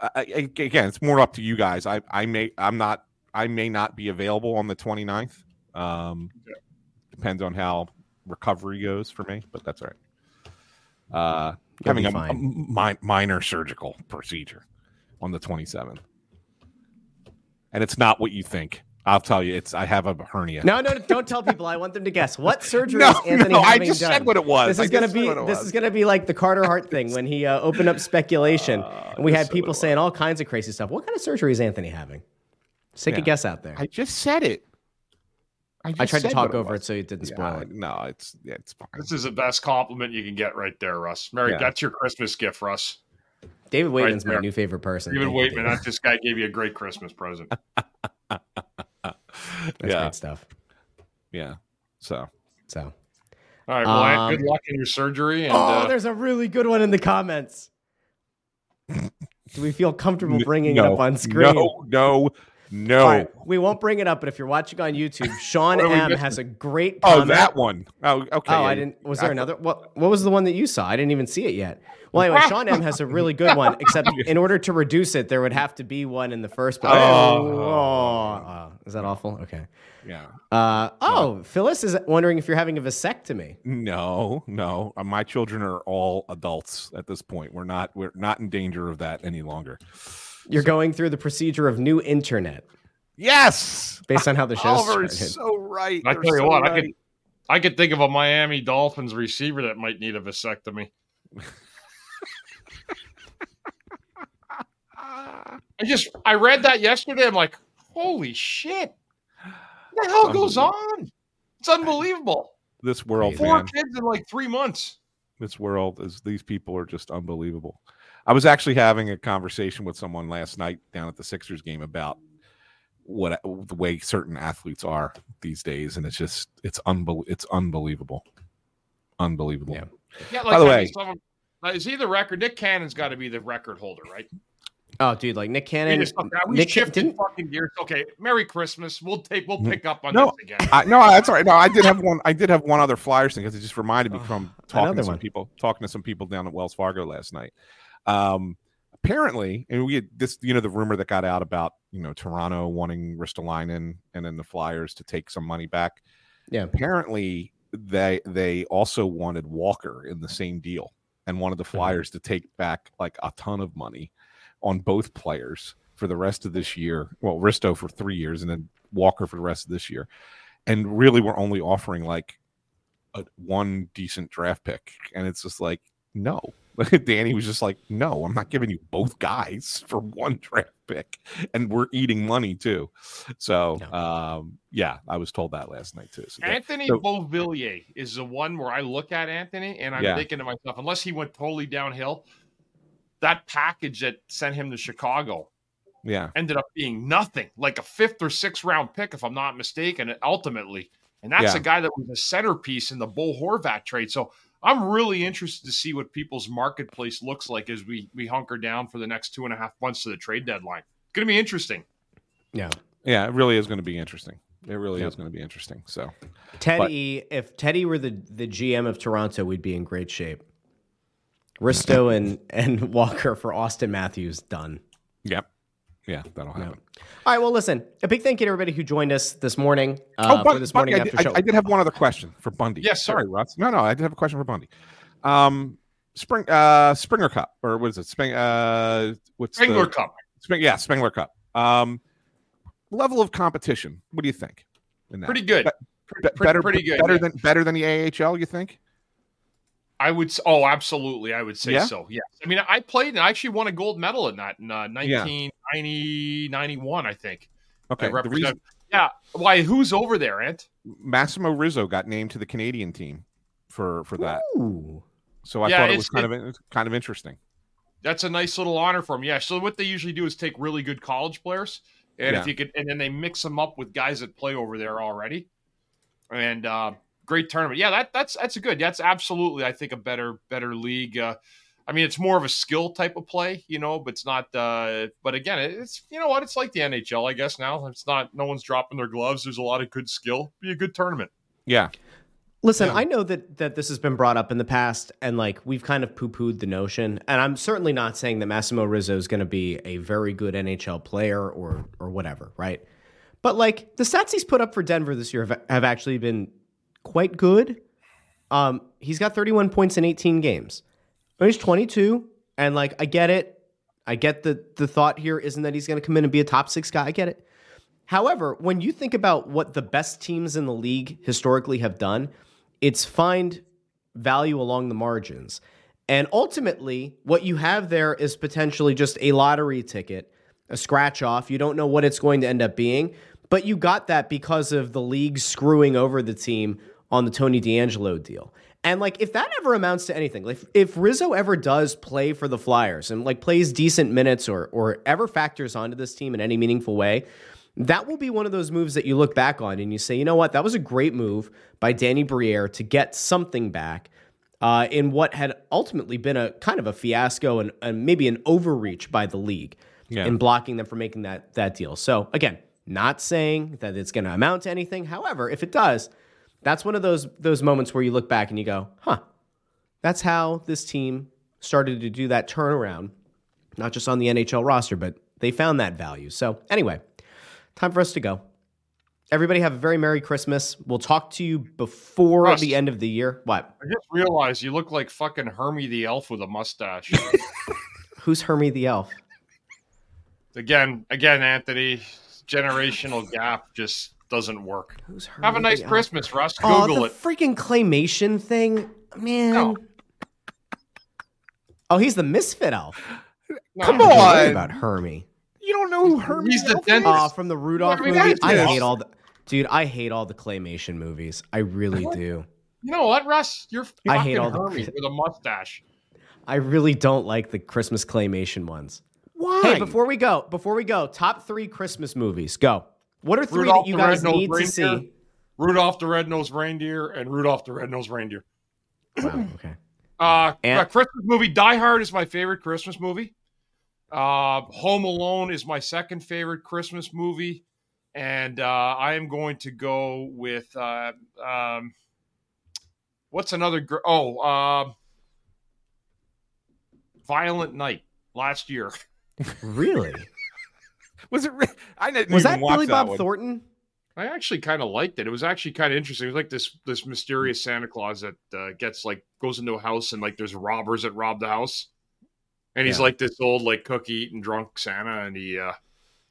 I, again, it's more up to you guys. I, I may, I'm not, I may not be available on the twenty-ninth. Um, yeah. Depends on how recovery goes for me, but that's all right. Uh, having a, a mi- minor surgical procedure on the twenty-seventh, and it's not what you think. I'll tell you, it's I have a hernia. No, no, don't tell people. I want them to guess what surgery no, is Anthony no, having I just done. Said what it was. This is going to be this is going to be like the Carter Hart thing when he uh, opened up speculation, uh, and we had people saying all kinds of crazy stuff. What kind of surgery is Anthony having? Just take yeah. a guess out there. I just said it. I, just I tried to talk it over was. It so you didn't spoil yeah, it. No, it's yeah, it's fine. This is the best compliment you can get right there, Russ. Mary, yeah. that's your Christmas gift, Russ. David Waitman's right my new favorite person. David Waitman, that this guy gave you a great Christmas present. That's yeah. great stuff. Yeah. So. So. All right, Wyatt. Um, good luck in your surgery. And, oh, uh, there's a really good one in the comments. Do we feel comfortable bringing no, it up on screen? No, no, no. Right, we won't bring it up, but if you're watching on YouTube, Sean M has a great comment. Oh, that one. Oh, okay. Oh, I didn't. Was there I, another? What What was the one that you saw? I didn't even see it yet. Well, anyway, Sean M has a really good one, except in order to reduce it, there would have to be one in the first place. Oh. Oh. Oh. Is that awful? Okay. Yeah. Uh, oh, yeah. Phyllis is wondering if you're having a vasectomy. No, no. My children are all adults at this point. We're not we're not in danger of that any longer. You're so. Going through the procedure of new internet. Yes. Based on how the show started. Oliver is so right. I tell you what, I could I could think of a Miami Dolphins receiver that might need a vasectomy. I just, I read that yesterday. I'm like, holy shit. What the hell goes on? It's unbelievable. This world, Four man. kids in like three months. This world is, these people are just unbelievable. I was actually having a conversation with someone last night down at the Sixers game about what the way certain athletes are these days. And it's just, it's unbelievable. It's unbelievable. Unbelievable. Yeah. yeah like By the way, someone, is he the record? Nick Cannon's got to be the record holder, right? Oh, dude, like Nick Cannon. Nick shifted fucking gears. Okay, Merry Christmas. We'll take. We'll pick up on no, this again. I, no, that's all right. No, I did have one. I did have one other Flyers thing because it just reminded me from talking to some people, talking to some people down at Wells Fargo last night. Um, apparently, and we had this, you know, the rumor that got out about you know Toronto wanting Ristolainen and then the Flyers to take some money back. Yeah. Apparently, they they also wanted Walker in the same deal and wanted the Flyers mm-hmm. to take back like a ton of money on both players for the rest of this year. Well, Risto for three years and then Walker for the rest of this year. And really we're only offering like a, one decent draft pick. And it's just like, no. Danny was just like, no, I'm not giving you both guys for one draft pick. And we're eating money too. So, no. um, yeah, I was told that last night too. So Anthony so, Beauvillier is the one where I look at Anthony and I'm yeah. thinking to myself, unless he went totally downhill, that package that sent him to Chicago yeah. ended up being nothing, like a fifth or sixth round pick, if I'm not mistaken, ultimately. And that's yeah. a guy that was a centerpiece in the Bo Horvat trade. So I'm really interested to see what people's marketplace looks like as we we hunker down for the next two and a half months to the trade deadline. It's going to be interesting. Yeah. Yeah, it really is going to be interesting. It really yeah. is going to be interesting. So, Teddy, but, if Teddy were the, the G M of Toronto, we'd be in great shape. Risto and, and Walker for Austin Matthews, done. Yep. Yeah, that'll happen. Yep. All right, well, listen, a big thank you to everybody who joined us this morning. Uh, oh, Bundy, for this morning Bundy, after I did, show. I, I did have one other question for Bundy. Yes, sorry, Russ. No, no, I did have a question for Bundy. Um, Spring, uh, Springer Cup, or what is it? Spring, uh, what's Spengler the, Cup. Spring, yeah, Spengler Cup. Um, level of competition, what do you think? In that? Pretty good. Be- pretty, better, pretty good. Better yeah. than better than the A H L, you think? I would oh absolutely I would say yeah. so yes I mean I played and I actually won a gold medal in that in uh, nineteen ninety, ninety-one I think okay I the reason, yeah why who's over there Ant? Massimo Rizzo got named to the Canadian team for for that Ooh. so I yeah, thought it was kind it, of kind of interesting. That's a nice little honor for him. Yeah so what they usually do is take really good college players and yeah. if you could and then they mix them up with guys that play over there already and uh great tournament. Yeah, that that's that's a good. That's absolutely, I think, a better better league. Uh, I mean, it's more of a skill type of play, you know, but it's not. Uh, but again, it's you know what it's like the N H L, I guess. Now it's not. No one's dropping their gloves. There's a lot of good skill. Be a good tournament. Yeah. Listen, yeah. I know that that this has been brought up in the past, and like we've kind of poo-pooed the notion. And I'm certainly not saying that Massimo Rizzo is going to be a very good N H L player or or whatever, right? But like the stats he's put up for Denver this year have, have actually been quite good. Um, he's got thirty-one points in eighteen games. I mean, he's twenty-two, and like I get it. I get the the thought here isn't that he's going to come in and be a top six guy. I get it. However, when you think about what the best teams in the league historically have done, it's find value along the margins, and ultimately, what you have there is potentially just a lottery ticket, a scratch off. You don't know what it's going to end up being, but you got that because of the league screwing over the team on the Tony D'Angelo deal. And like, if that ever amounts to anything, like if Rizzo ever does play for the Flyers and like plays decent minutes or, or ever factors onto this team in any meaningful way, that will be one of those moves that you look back on and you say, you know what, that was a great move by Danny Briere to get something back uh, in what had ultimately been a kind of a fiasco and, and maybe an overreach by the league yeah. in blocking them from making that, that deal. So again, not saying that it's going to amount to anything. However, if it does, that's one of those those moments where you look back and you go, huh, that's how this team started to do that turnaround, not just on the N H L roster, but they found that value. So anyway, time for us to go. Everybody have a very Merry Christmas. We'll talk to you before Russ, the end of the year. What? I just realized you look like fucking Hermie the Elf with a mustache. Who's Hermie the Elf? Again, again, Anthony, generational gap just... doesn't work. Who's Have a nice up? Christmas, Russ. Oh, Google the it. Freaking claymation thing, man. No. Oh, he's the misfit elf. No. Come on, about Hermie. You don't know who Hermie is? He's the dentist. Oh, from the Rudolph I mean, movie. I hate all the dude. I hate all the claymation movies. I really what? do. You know what, Russ? You're I hate all Hermie the with a mustache. I really don't like the Christmas claymation ones. Why? Hey, before we go, before we go, top three Christmas movies. Go. What are three Rudolph that you guys need reindeer, to see? Rudolph the Red-Nosed Reindeer and Rudolph the Red-Nosed Reindeer. Wow, okay. Uh, and- Christmas movie Die Hard is my favorite Christmas movie. Uh, Home Alone is my second favorite Christmas movie. And uh, I am going to go with... Uh, um, what's another... Gr- oh, uh, Violent Night last year. Really? Was it? Re- I didn't was even that watch Billy that Bob one. Thornton? I actually kind of liked it. It was actually kind of interesting. It was like this this mysterious Santa Claus that uh, gets like goes into a house and like there's robbers that rob the house, and he's yeah. like this old like cookie eating drunk Santa, and he uh,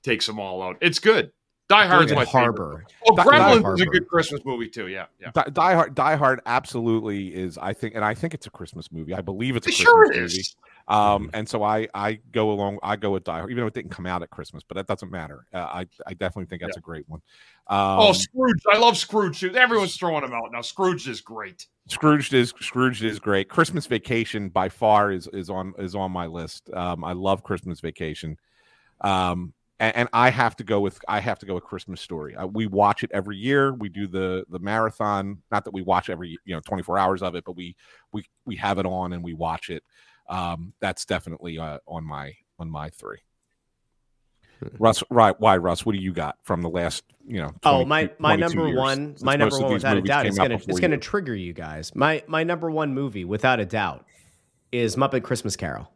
takes them all out. It's good. Die Hard's my Harbor. favorite. Oh, Gremlins is a good Christmas movie too. Yeah, yeah. Die, Die Hard, Die Hard, absolutely is. I think, and I think it's a Christmas movie. I believe it's a Christmas sure it movie. Is. Um, and so I, I go along. I go with Die Hard, even though it didn't come out at Christmas, but that doesn't matter. Uh, I I definitely think that's yeah. a great one. Um, oh, Scrooge! I love Scrooge too. Everyone's throwing him out now. Scrooge is great. Scrooge is Scrooge is great. Christmas Vacation by far is is on is on my list. Um, I love Christmas Vacation. Um, and, and I have to go with I have to go with Christmas Story. Uh, we watch it every year. We do the the marathon. Not that we watch every you know twenty-four hours of it, but we we we have it on and we watch it. Um, that's definitely uh, on my on my three. Russ, right? Why, Russ? What do you got from the last? You know, twenty, oh my my number years, one, my number one without a doubt. It's gonna it's you. gonna trigger you guys. My my number one movie without a doubt is Muppet Christmas Carol,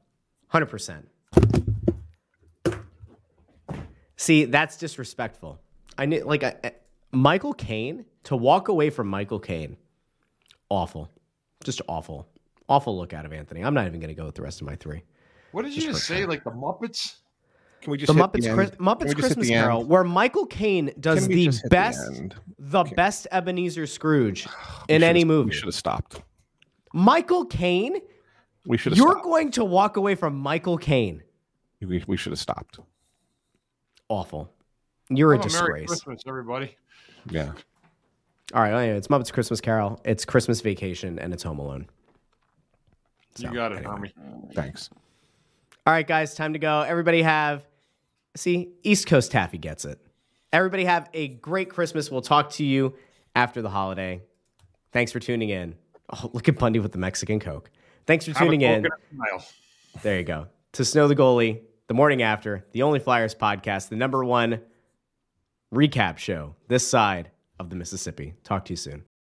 hundred percent. See, that's disrespectful. I knew like I, I, Michael Caine to walk away from Michael Caine, awful, just awful. Awful look out of Anthony. I'm not even going to go with the rest of my three. What did just you just say? Time. Like the Muppets? Can we just the hit Muppets? The Chris, Muppets just Christmas Carol, where Michael Caine does the best, the, the best Ebenezer Scrooge in any movie. We should have stopped. Michael Caine. We should. You're stopped. Going to walk away from Michael Caine. We, we should have stopped. Awful. You're oh, a disgrace. Merry Christmas, everybody. Yeah. All right. Anyway, it's Muppets Christmas Carol. It's Christmas Vacation, and it's Home Alone. So, you got it, anyway. Homie. Thanks. All right, guys, time to go. Everybody have, see, East Coast Taffy gets it. Everybody have a great Christmas. We'll talk to you after the holiday. Thanks for tuning in. Oh, look at Bundy with the Mexican Coke. Thanks for tuning in. There you go. To Snow the Goalie, the morning after, the only Flyers podcast, the number one recap show this side of the Mississippi. Talk to you soon.